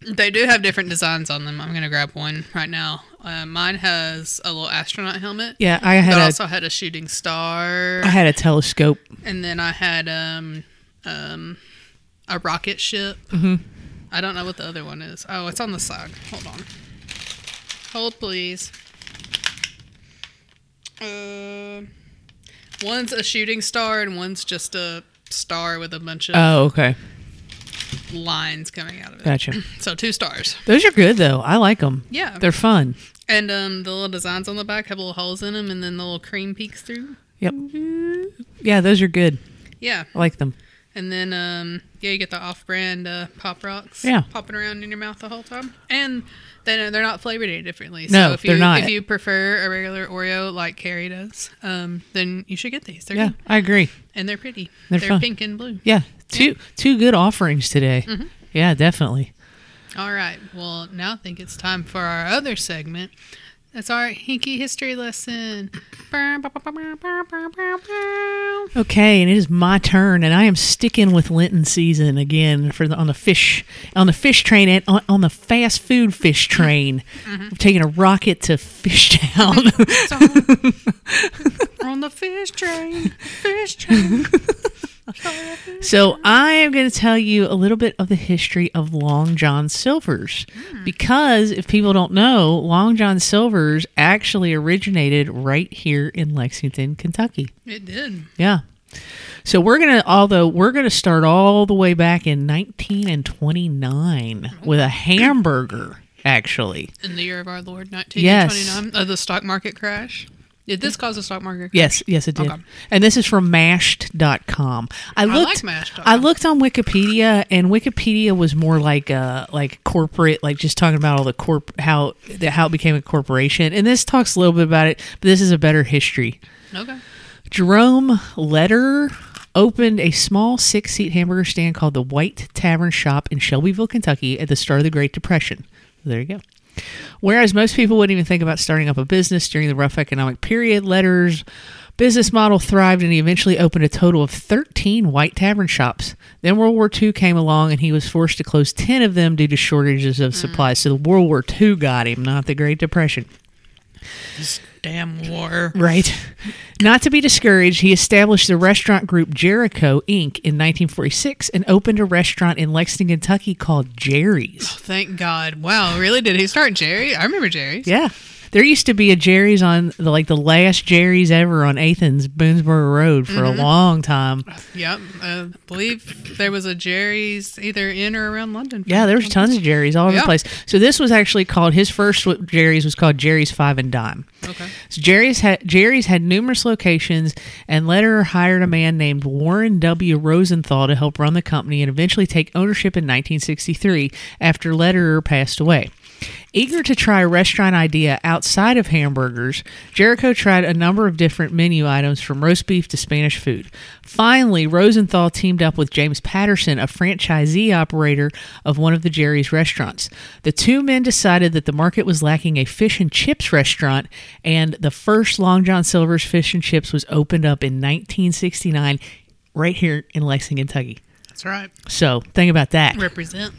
they do have different designs on them. I'm going to grab one right now. Uh, mine has a little astronaut helmet. Yeah, I had. But a, also had a shooting star. I had a telescope. And then I had um, um, a rocket ship. Mm-hmm. I don't know what the other one is. Oh, it's on the side. Hold on. Hold, please. Um. Uh, One's a shooting star and one's just a star with a bunch of oh, okay. lines coming out of it. Gotcha. So two stars. Those are good, though. I like them. Yeah. They're fun. And um, the little designs on the back have little holes in them, and then the little cream peeks through. Yep. Yeah, those are good. Yeah. I like them. And then, um, yeah, you get the off-brand uh, Pop Rocks yeah. popping around in your mouth the whole time. And they, they're not flavored any differently. So no, if you, they're not. If you prefer a regular Oreo like Carrie does, um, then you should get these. They're yeah, good. I agree. And they're pretty. They're, they're pink and blue. Yeah, two yeah. two good offerings today. Mm-hmm. Yeah, definitely. All right. Well, now I think it's time for our other segment. That's our hinky history lesson. Okay, and it is my turn, and I am sticking with Lenten season again for the, on the fish on the fish train and on, on the fast food fish train. Mm-hmm. I'm taking a rocket to Fish Town. on, on the fish train, fish train. So I am going to tell you a little bit of the history of Long John Silver's, mm. because if people don't know, Long John Silver's actually originated right here in Lexington, Kentucky. It did. Yeah. So we're going to, although we're going to start all the way back in nineteen twenty-nine oh. with a hamburger, actually. In the year of our Lord, nineteen twenty-nine, yes. uh, the stock market crash. Did this cause a stock market crash? Yes, yes it did. Okay. And this is from mashed dot com. I looked I like mashed dot com. I looked on Wikipedia, and Wikipedia was more like uh like corporate, like just talking about all the corp how the, how it became a corporation. And this talks a little bit about it, but this is a better history. Okay. Jerome Letter opened a small six-seat hamburger stand called the White Tavern Shop in Shelbyville, Kentucky at the start of the Great Depression. There you go. Whereas most people wouldn't even think about starting up a business during the rough economic period, Letter's business model thrived, and he eventually opened a total of thirteen white tavern shops. Then World War Two came along, and he was forced to close ten of them due to shortages of supplies. Mm. So World War Two got him, not the Great Depression. This damn war. Right. Not to be discouraged, he established the restaurant group Jericho, Incorporated in nineteen forty-six and opened a restaurant in Lexington, Kentucky called Jerry's. Oh, thank God. Wow, really? Did he start Jerry? I remember Jerry's. Yeah. There used to be a Jerry's on, the, like, the last Jerry's ever on Athens, Boonesboro Road for mm-hmm. a long time. Yep. I believe there was a Jerry's either in or around London. Yeah, there was tons of Jerry's all over yeah. the place. So this was actually called, his first Jerry's was called Jerry's Five and Dime. Okay. So Jerry's had, Jerry's had numerous locations, and Letter hired a man named Warren W. Rosenthal to help run the company and eventually take ownership in nineteen sixty-three after Letter passed away. Eager to try a restaurant idea outside of hamburgers, Jericho tried a number of different menu items from roast beef to Spanish food. Finally, Rosenthal teamed up with James Patterson, a franchisee operator of one of the Jerry's restaurants. The two men decided that the market was lacking a fish and chips restaurant, and the first Long John Silver's fish and chips was opened up in nineteen sixty-nine right here in Lexington, Kentucky. That's right. So, think about that. Represent.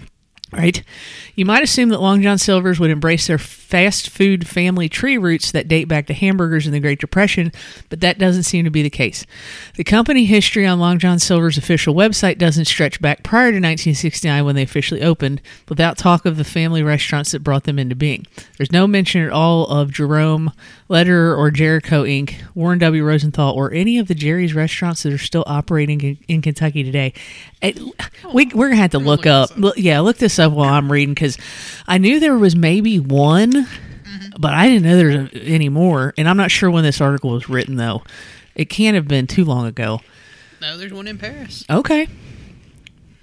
Right? You might assume that Long John Silver's would embrace their fast food family tree roots that date back to hamburgers in the Great Depression, but that doesn't seem to be the case. The company history on Long John Silver's official website doesn't stretch back prior to nineteen sixty-nine when they officially opened, without talk of the family restaurants that brought them into being. There's no mention at all of Jerome, Lederer, or Jericho, Incorporated, Warren W. Rosenthal, or any of the Jerry's restaurants that are still operating in, in Kentucky today. It, we, we're going to have to look up. Look, yeah, look this up while I'm reading, because I knew there was maybe one, mm-hmm. but I didn't know there was any more. And I'm not sure when this article was written, though. It can't have been too long ago. No, there's one in Paris. Okay.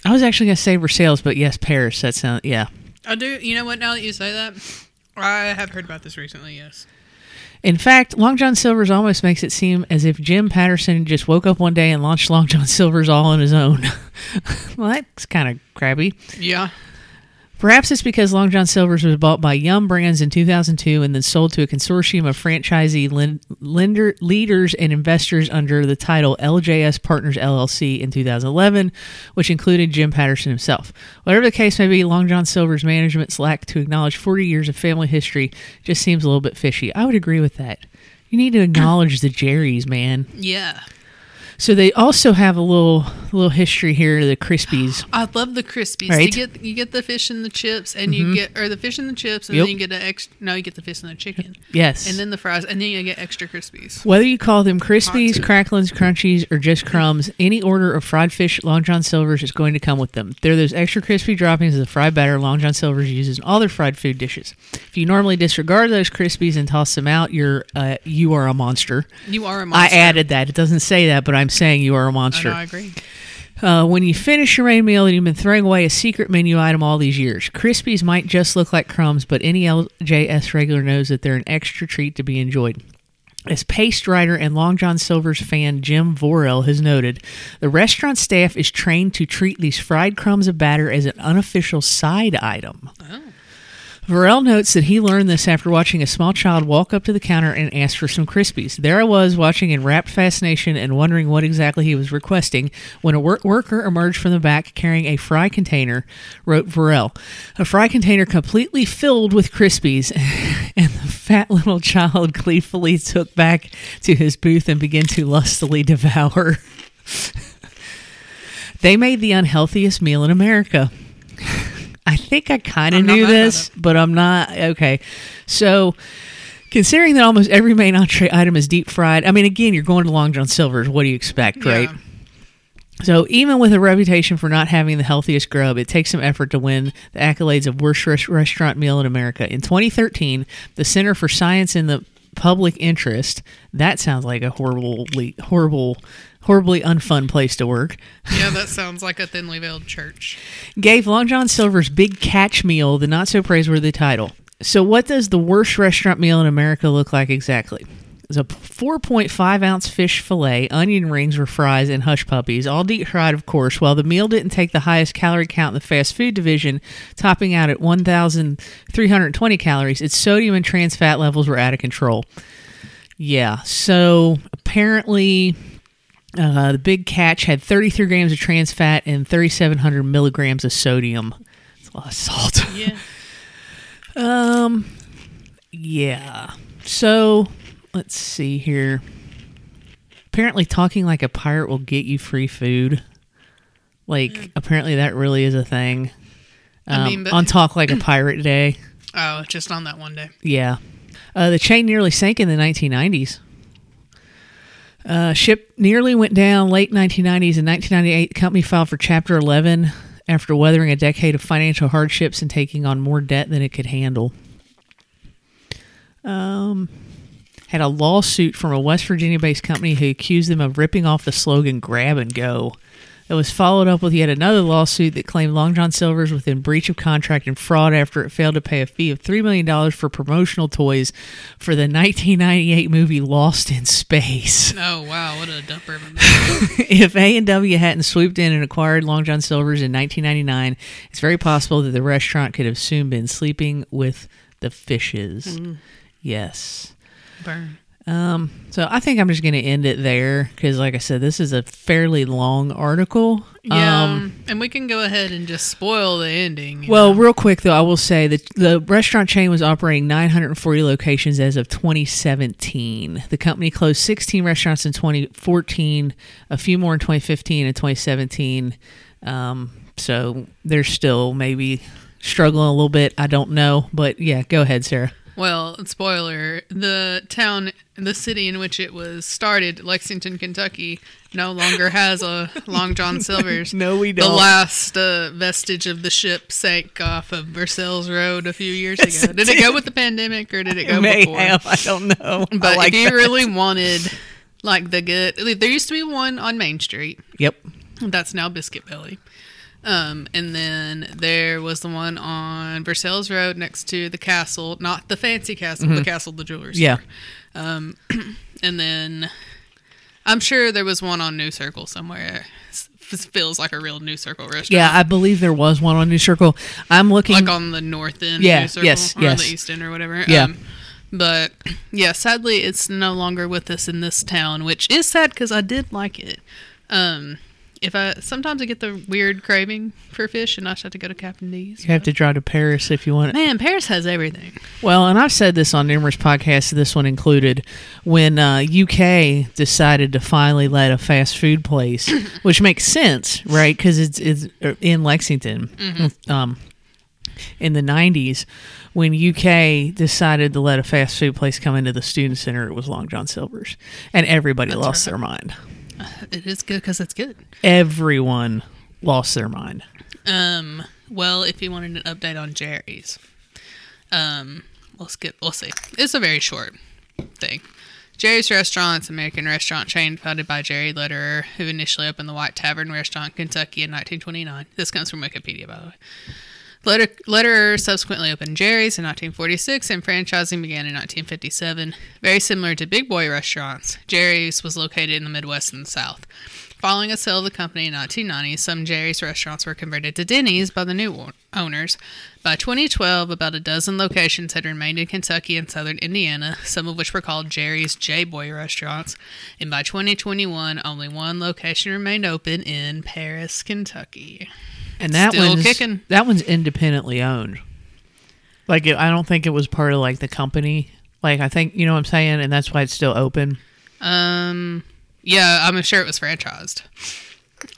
I was actually going to say Versailles, but yes, Paris. That sounds, yeah. I do. You know what? Now that you say that, I have heard about this recently, yes. In fact, Long John Silver's almost makes it seem as if Jim Patterson just woke up one day and launched Long John Silver's all on his own. Well, that's kind of crappy. Yeah. Perhaps it's because Long John Silver's was bought by Yum Brands in two thousand two and then sold to a consortium of franchisee lend- lender- leaders and investors under the title L J S Partners L L C in two thousand eleven, which included Jim Patterson himself. Whatever the case may be, Long John Silver's management's lack to acknowledge forty years of family history just seems a little bit fishy. I would agree with that. You need to acknowledge the Jerry's, man. Yeah. So they also have a little little history here, the Crispies. I love the Crispies. Right? You get you get the fish and the chips, and mm-hmm. you get or the fish and the chips, and yep. then you get an extra. No, you get the fish and the chicken. Yes, and then the fries, and then you get extra Crispies. Whether you call them Crispies, cracklins, crunchies, or just crumbs, any order of fried fish, Long John Silver's is going to come with them. They're those extra crispy droppings of the fried batter Long John Silver's uses in all their fried food dishes. If you normally disregard those Crispies and toss them out, you're uh, you are a monster. You are a monster. I added that. It doesn't say that, but I'm. saying you are a monster. I, know, I agree. Uh, when you finish your main meal, you've been throwing away a secret menu item all these years. Crispies might just look like crumbs, but any L J S regular knows that they're an extra treat to be enjoyed. As paste writer and Long John Silver's fan Jim Vorel has noted, the restaurant staff is trained to treat these fried crumbs of batter as an unofficial side item. Oh. Varel notes that he learned this after watching a small child walk up to the counter and ask for some Crispies. There I was, watching in rapt fascination and wondering what exactly he was requesting, when a wor- worker emerged from the back carrying a fry container, wrote Varel. A fry container completely filled with Crispies, and the fat little child gleefully took back to his booth and began to lustily devour. They made the unhealthiest meal in America. I think I kind of knew this, but I'm not. Okay. So, considering that almost every main entree item is deep fried, I mean, again, you're going to Long John Silver's. What do you expect, yeah. right? So, even with a reputation for not having the healthiest grub, it takes some effort to win the accolades of worst res- restaurant meal in America. In twenty thirteen, the Center for Science in the Public Interest, that sounds like a horrible, horrible... horribly unfun place to work. Yeah, that sounds like a thinly veiled church. Gave Long John Silver's Big Catch meal the not-so-praiseworthy title. So what does the worst restaurant meal in America look like exactly? It's a four point five ounce fish fillet, onion rings or fries, and hush puppies, all deep fried, of course, while the meal didn't take the highest calorie count in the fast food division, topping out at one thousand three hundred twenty calories, its sodium and trans fat levels were out of control. Yeah, so apparently... Uh, the Big Catch had thirty-three grams of trans fat and thirty-seven hundred milligrams of sodium. That's a lot of salt. Yeah. um, yeah. So, let's see here. Apparently talking like a pirate will get you free food. Like, mm. apparently that really is a thing. Um, I mean, but- on Talk Like a Pirate Day. Oh, just on that one day. Yeah. Uh, the chain nearly sank in the nineteen nineties. Uh, ship nearly went down late nineteen nineties. In nineteen ninety-eight, the company filed for Chapter eleven after weathering a decade of financial hardships and taking on more debt than it could handle. Um, had a lawsuit from a West Virginia-based company who accused them of ripping off the slogan, grab and go. It was followed up with yet another lawsuit that claimed Long John Silver's was in breach of contract and fraud after it failed to pay a fee of three million dollars for promotional toys for the nineteen ninety-eight movie Lost in Space. Oh, wow. What a dumper of a movie. If A and W hadn't swooped in and acquired Long John Silver's in nineteen ninety-nine, it's very possible that the restaurant could have soon been sleeping with the fishes. Mm. Yes. Burn. Um, so I think I'm just going to end it there because, like I said, this is a fairly long article. Yeah, um, and we can go ahead and just spoil the ending. Well, know? real quick, though, I will say that the restaurant chain was operating nine hundred forty locations as of twenty seventeen. The company closed sixteen restaurants in twenty fourteen, a few more in twenty fifteen and twenty seventeen. Um, so they're still maybe struggling a little bit. I don't know. But, yeah, go ahead, Sarah. Well, spoiler, the town, the city in which it was started, Lexington, Kentucky, no longer has a Long John Silver's. No, we don't. The last uh, vestige of the ship sank off of Versailles Road a few years yes, ago. Did it, it go with the pandemic or did it go it may before? Have, I don't know. But like if you that. really wanted, like, the good, there used to be one on Main Street. Yep. That's now Biscuit Belly. Um, and then there was the one on Versailles Road next to the castle, not the fancy castle, mm-hmm. the castle, the jewelers. Yeah. Store. Um, and then I'm sure there was one on New Circle somewhere. It feels like a real New Circle restaurant. Yeah, I believe there was one on New Circle. I'm looking like on the north end. Yeah. Of New Circle, yes. Or yes. the east end or whatever. Yeah. Um, but yeah, sadly it's no longer with us in this town, which is sad cause I did like it. Um, If I sometimes I get the weird craving for fish, and I just have to go to Captain D's. You have to drive to Paris if you want it. Man, Paris has everything. Well, and I've said this on numerous podcasts, this one included, when uh, U K decided to finally let a fast food place, which makes sense, right? Because it's, it's in Lexington. Mm-hmm. Um, in the nineties, when U K decided to let a fast food place come into the student center, it was Long John Silver's, and everybody That's lost right. their mind. It is good because it's good. Everyone lost their mind. Um. Well, if you wanted an update on Jerry's, um, we'll skip. We'll see. It's a very short thing. Jerry's Restaurant's American restaurant chain founded by Jerry Lederer, who initially opened the White Tavern restaurant in Kentucky in nineteen twenty-nine. This comes from Wikipedia, by the way. Leder- Lederer subsequently opened Jerry's in nineteen forty-six, and franchising began in nineteen fifty-seven. Very similar to Big Boy restaurants, Jerry's was located in the Midwest and the South. Following a sale of the company in nineteen ninety, some Jerry's restaurants were converted to Denny's by the new o- owners. By twenty twelve, about a dozen locations had remained in Kentucky and southern Indiana, some of which were called Jerry's J-Boy restaurants. And by twenty twenty-one, only one location remained open in Paris, Kentucky. And that Still one's kicking. That one's independently owned. Like it, I don't think it was part of like the company. Like I think you know what I'm saying, and that's why it's still open. Um, yeah, I'm sure it was franchised.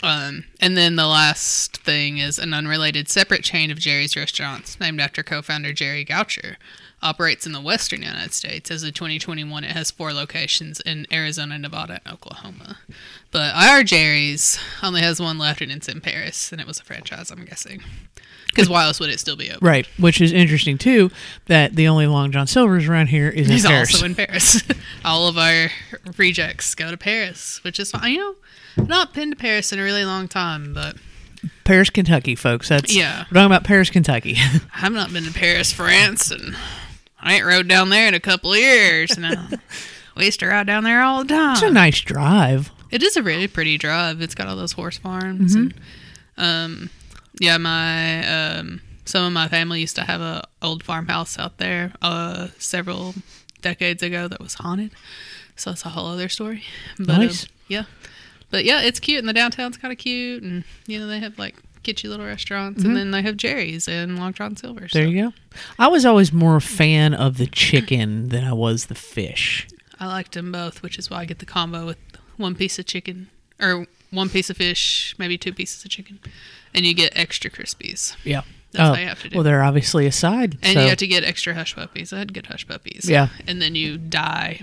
Um, and then the last thing is an unrelated separate chain of Jerry's restaurants named after co-founder Jerry Goucher operates in the western United States. As of twenty twenty-one, it has four locations in Arizona, Nevada, and Oklahoma. But our Jerry's only has one left, and it's in Paris, and it was a franchise, I'm guessing. Because why else would it still be open? Right, which is interesting, too, that the only Long John Silver's around here is He's in Paris. He's also in Paris. All of our rejects go to Paris, which is fine. You know, I've not been to Paris in a really long time, but... Paris, Kentucky, folks. That's yeah. We're talking about Paris, Kentucky. I've not been to Paris, France, and I ain't rode down there in a couple of years. Now. We used to ride down there all the time. It's a nice drive. It is a really pretty drive. It's got all those horse farms. Mm-hmm. And, um, yeah, my um, some of my family used to have a old farmhouse out there uh, several decades ago that was haunted. So that's a whole other story. But, nice. Um, yeah. But yeah, it's cute, and the downtown's kind of cute, and you know they have like kitschy little restaurants, mm-hmm. and then they have Jerry's and Long John Silver's. There so. you go. I was always more a fan of the chicken than I was the fish. I liked them both, which is why I get the combo with one piece of chicken or one piece of fish, maybe two pieces of chicken, and you get extra crispies. Yeah. That's oh, how you have to do. Well, they're obviously a side. And so. You have to get extra hush puppies. I had good hush puppies. Yeah. And then you die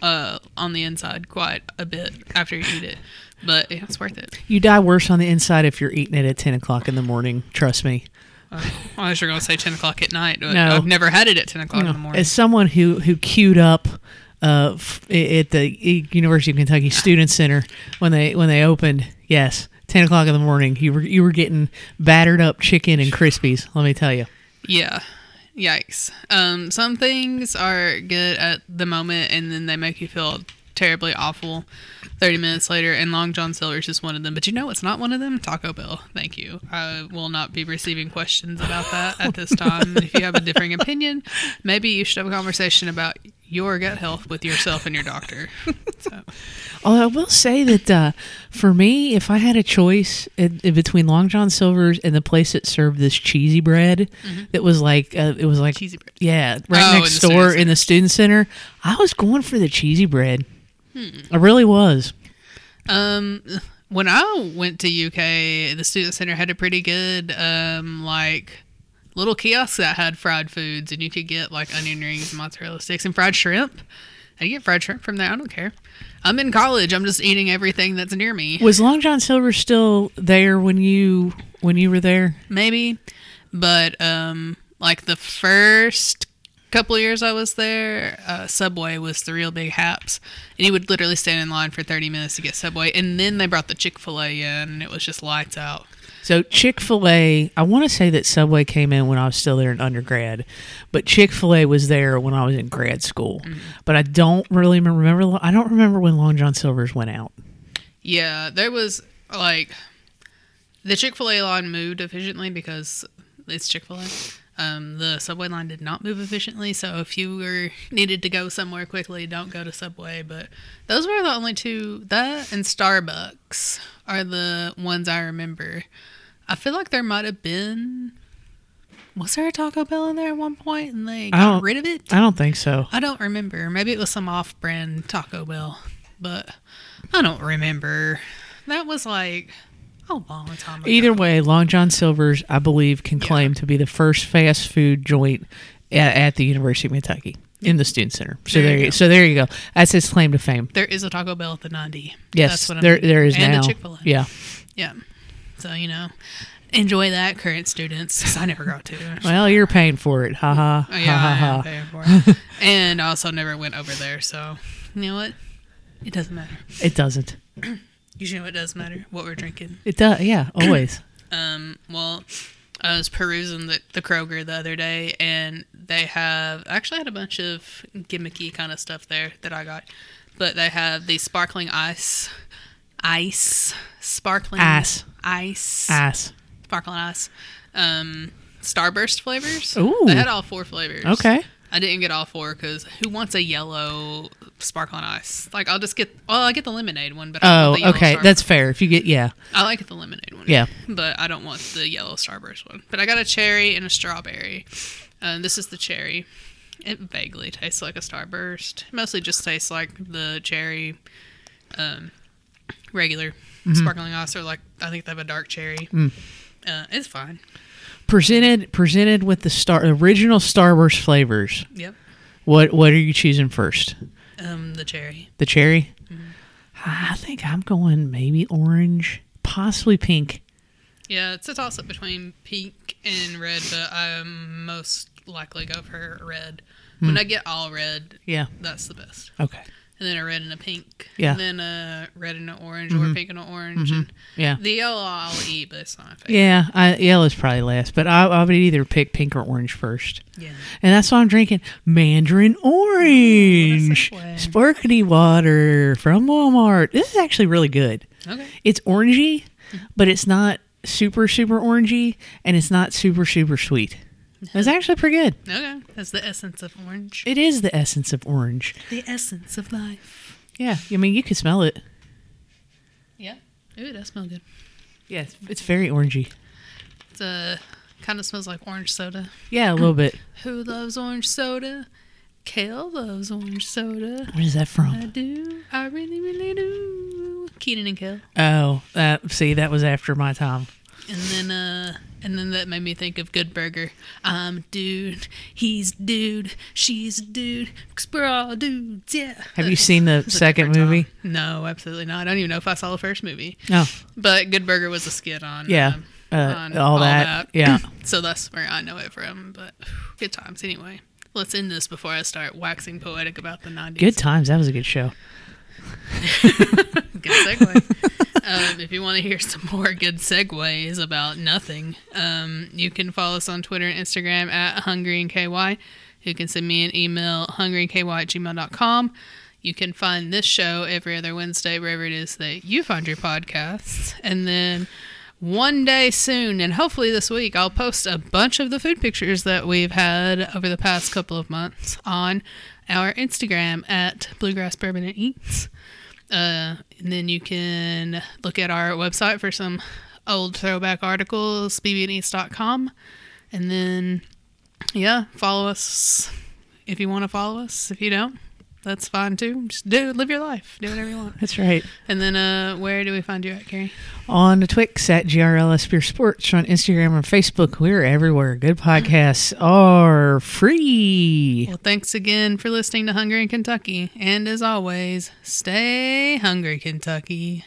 uh, on the inside quite a bit after you eat it. But yeah, it's worth it. You die worse on the inside if you're eating it at ten o'clock in the morning. Trust me. Uh, I was going to say ten o'clock at night. But no. I've never had it at ten o'clock no. in the morning. As someone who, who queued up uh, f- at the University of Kentucky Student Center when they when they opened, yes. ten o'clock in the morning, you were you were getting battered up chicken and Crispies. Let me tell you. Yeah. Yikes. Um, some things are good at the moment, and then they make you feel terribly awful thirty minutes later, and Long John Silver's is one of them. But you know what's not one of them? Taco Bell. Thank you. I will not be receiving questions about that at this time. If you have a differing opinion, maybe you should have a conversation about your gut health with yourself and your doctor. So. Although I will say that uh, for me, if I had a choice in, in between Long John Silver's and the place that served this cheesy bread, mm-hmm. that was like uh, it was like cheesy bread, yeah, right oh, next in door in the student center, I was going for the cheesy bread. Hmm. I really was. Um, when I went to U K, the student center had a pretty good um like. little kiosks that had fried foods, and you could get like onion rings, mozzarella sticks, and fried shrimp. I get fried shrimp from there. I don't care. I'm in college. I'm just eating everything that's near me. Was Long John Silver still there when you when you were there? Maybe, but um, like the first couple of years I was there, uh, Subway was the real big haps, and you would literally stand in line for thirty minutes to get Subway, and then they brought the Chick-fil-A in, and it was just lights out. So Chick-fil-A, I want to say that Subway came in when I was still there in undergrad, but Chick-fil-A was there when I was in grad school. Mm-hmm. But I don't really remember. I don't remember when Long John Silver's went out. Yeah, there was like the Chick-fil-A line moved efficiently because it's Chick-fil-A. Um, the Subway line did not move efficiently, so if you were needed to go somewhere quickly, don't go to Subway. But those were the only two. That and Starbucks are the ones I remember. I feel like there might have been... Was there a Taco Bell in there at one point and they got rid of it? I don't think so. I don't remember. Maybe it was some off-brand Taco Bell, but I don't remember. That was like a long time ago. Either way, Long John Silver's, I believe, can claim yeah. to be the first fast food joint at, at the University of Kentucky in the student center. So there, there you go. So there you go. That's its claim to fame. There is a Taco Bell at the ninety. Yes, That's what I'm there, there is and now. And a Chick-fil-A. Yeah. Yeah. So, you know, enjoy that, current students, because I never got to. Actually. Well, you're paying for it. Ha ha. Oh, yeah, ha, I ha, am ha. paying for it. And I also never went over there, so you know what? It doesn't matter. It doesn't. You know it does matter what we're drinking. It does, yeah, always. um. Well, I was perusing the, the Kroger the other day, and they have actually had a bunch of gimmicky kind of stuff there that I got, but they have the sparkling ice. Ice, sparkling ice, ice, ice, sparkling ice, um, Starburst flavors. Ooh, they had all four flavors. Okay, I didn't get all four because who wants a yellow sparkling ice? Like, I'll just get. Well, I get the lemonade one, but I oh, the okay, Starburst. That's fair. If you get, yeah, I like the lemonade one. Yeah, but I don't want the yellow Starburst one. But I got a cherry and a strawberry. Um, this is the cherry. It vaguely tastes like a Starburst. It mostly just tastes like the cherry. Um. Regular mm-hmm. sparkling ice, or like I think they have a dark cherry. Mm. Uh, it's fine. Presented presented with the star original Starburst flavors. Yep. What what are you choosing first? Um, the cherry. The cherry. Mm-hmm. I think I'm going maybe orange, possibly pink. Yeah, it's a toss up between pink and red, but I most likely go for red. Mm. When I get all red, yeah, that's the best. Okay. And then a red and a pink. Yeah. And then a red and an orange mm-hmm. or a pink and an orange. Mm-hmm. And yeah. The yellow I'll eat, but it's not my favorite. Yeah, I, yellow's probably last, but I, I would either pick pink or orange first. Yeah. And that's why I'm drinking Mandarin Orange. Oh, sparkly water from Walmart. This is actually really good. Okay. It's orangey, but it's not super, super orangey, and it's not super, super sweet. It's actually pretty good. Okay. That's the essence of orange. It is the essence of orange. The essence of life. Yeah. I mean, you can smell it. Yeah. Ooh, it does smell good. Yeah. It's, it's very orangey. It's uh, kind of smells like orange soda. Yeah, a little bit. Who loves orange soda? Kale loves orange soda. Where is that from? I do. I really, really do. Keenan and Kale. Oh, uh, see, that was after my time. And then, uh, and then that made me think of Good Burger. I'm a dude, he's a dude, she's a dude, because we're all dudes, yeah. Have you seen the second movie? Time. No, absolutely not. I don't even know if I saw the first movie. No. But Good Burger was a skit on, yeah, um, uh, on all, all that. that. Yeah. So that's where I know it from. But good times. Anyway, let's end this before I start waxing poetic about the nineties. Good times. That was a good show. Good segue. Um, if you want to hear some more good segues about nothing, um, you can follow us on Twitter and Instagram at Hungry and K Y. You can send me an email, hungry and k y at gmail dot com. You can find this show every other Wednesday, wherever it is that you find your podcasts. And then one day soon, and hopefully this week, I'll post a bunch of the food pictures that we've had over the past couple of months on our Instagram at Bluegrass Bourbon and Eats. Uh, and then you can look at our website for some old throwback articles, b b and eats dot com. And then, yeah, follow us if you want to follow us. If you don't, that's fine too. Just do live your life. Do whatever you want. That's right. And then uh, where do we find you at, Carrie? On the Twix at G R L S Beer Sports, on Instagram or Facebook. We're everywhere. Good podcasts are free. Well, thanks again for listening to Hungry in Kentucky. And as always, stay hungry, Kentucky.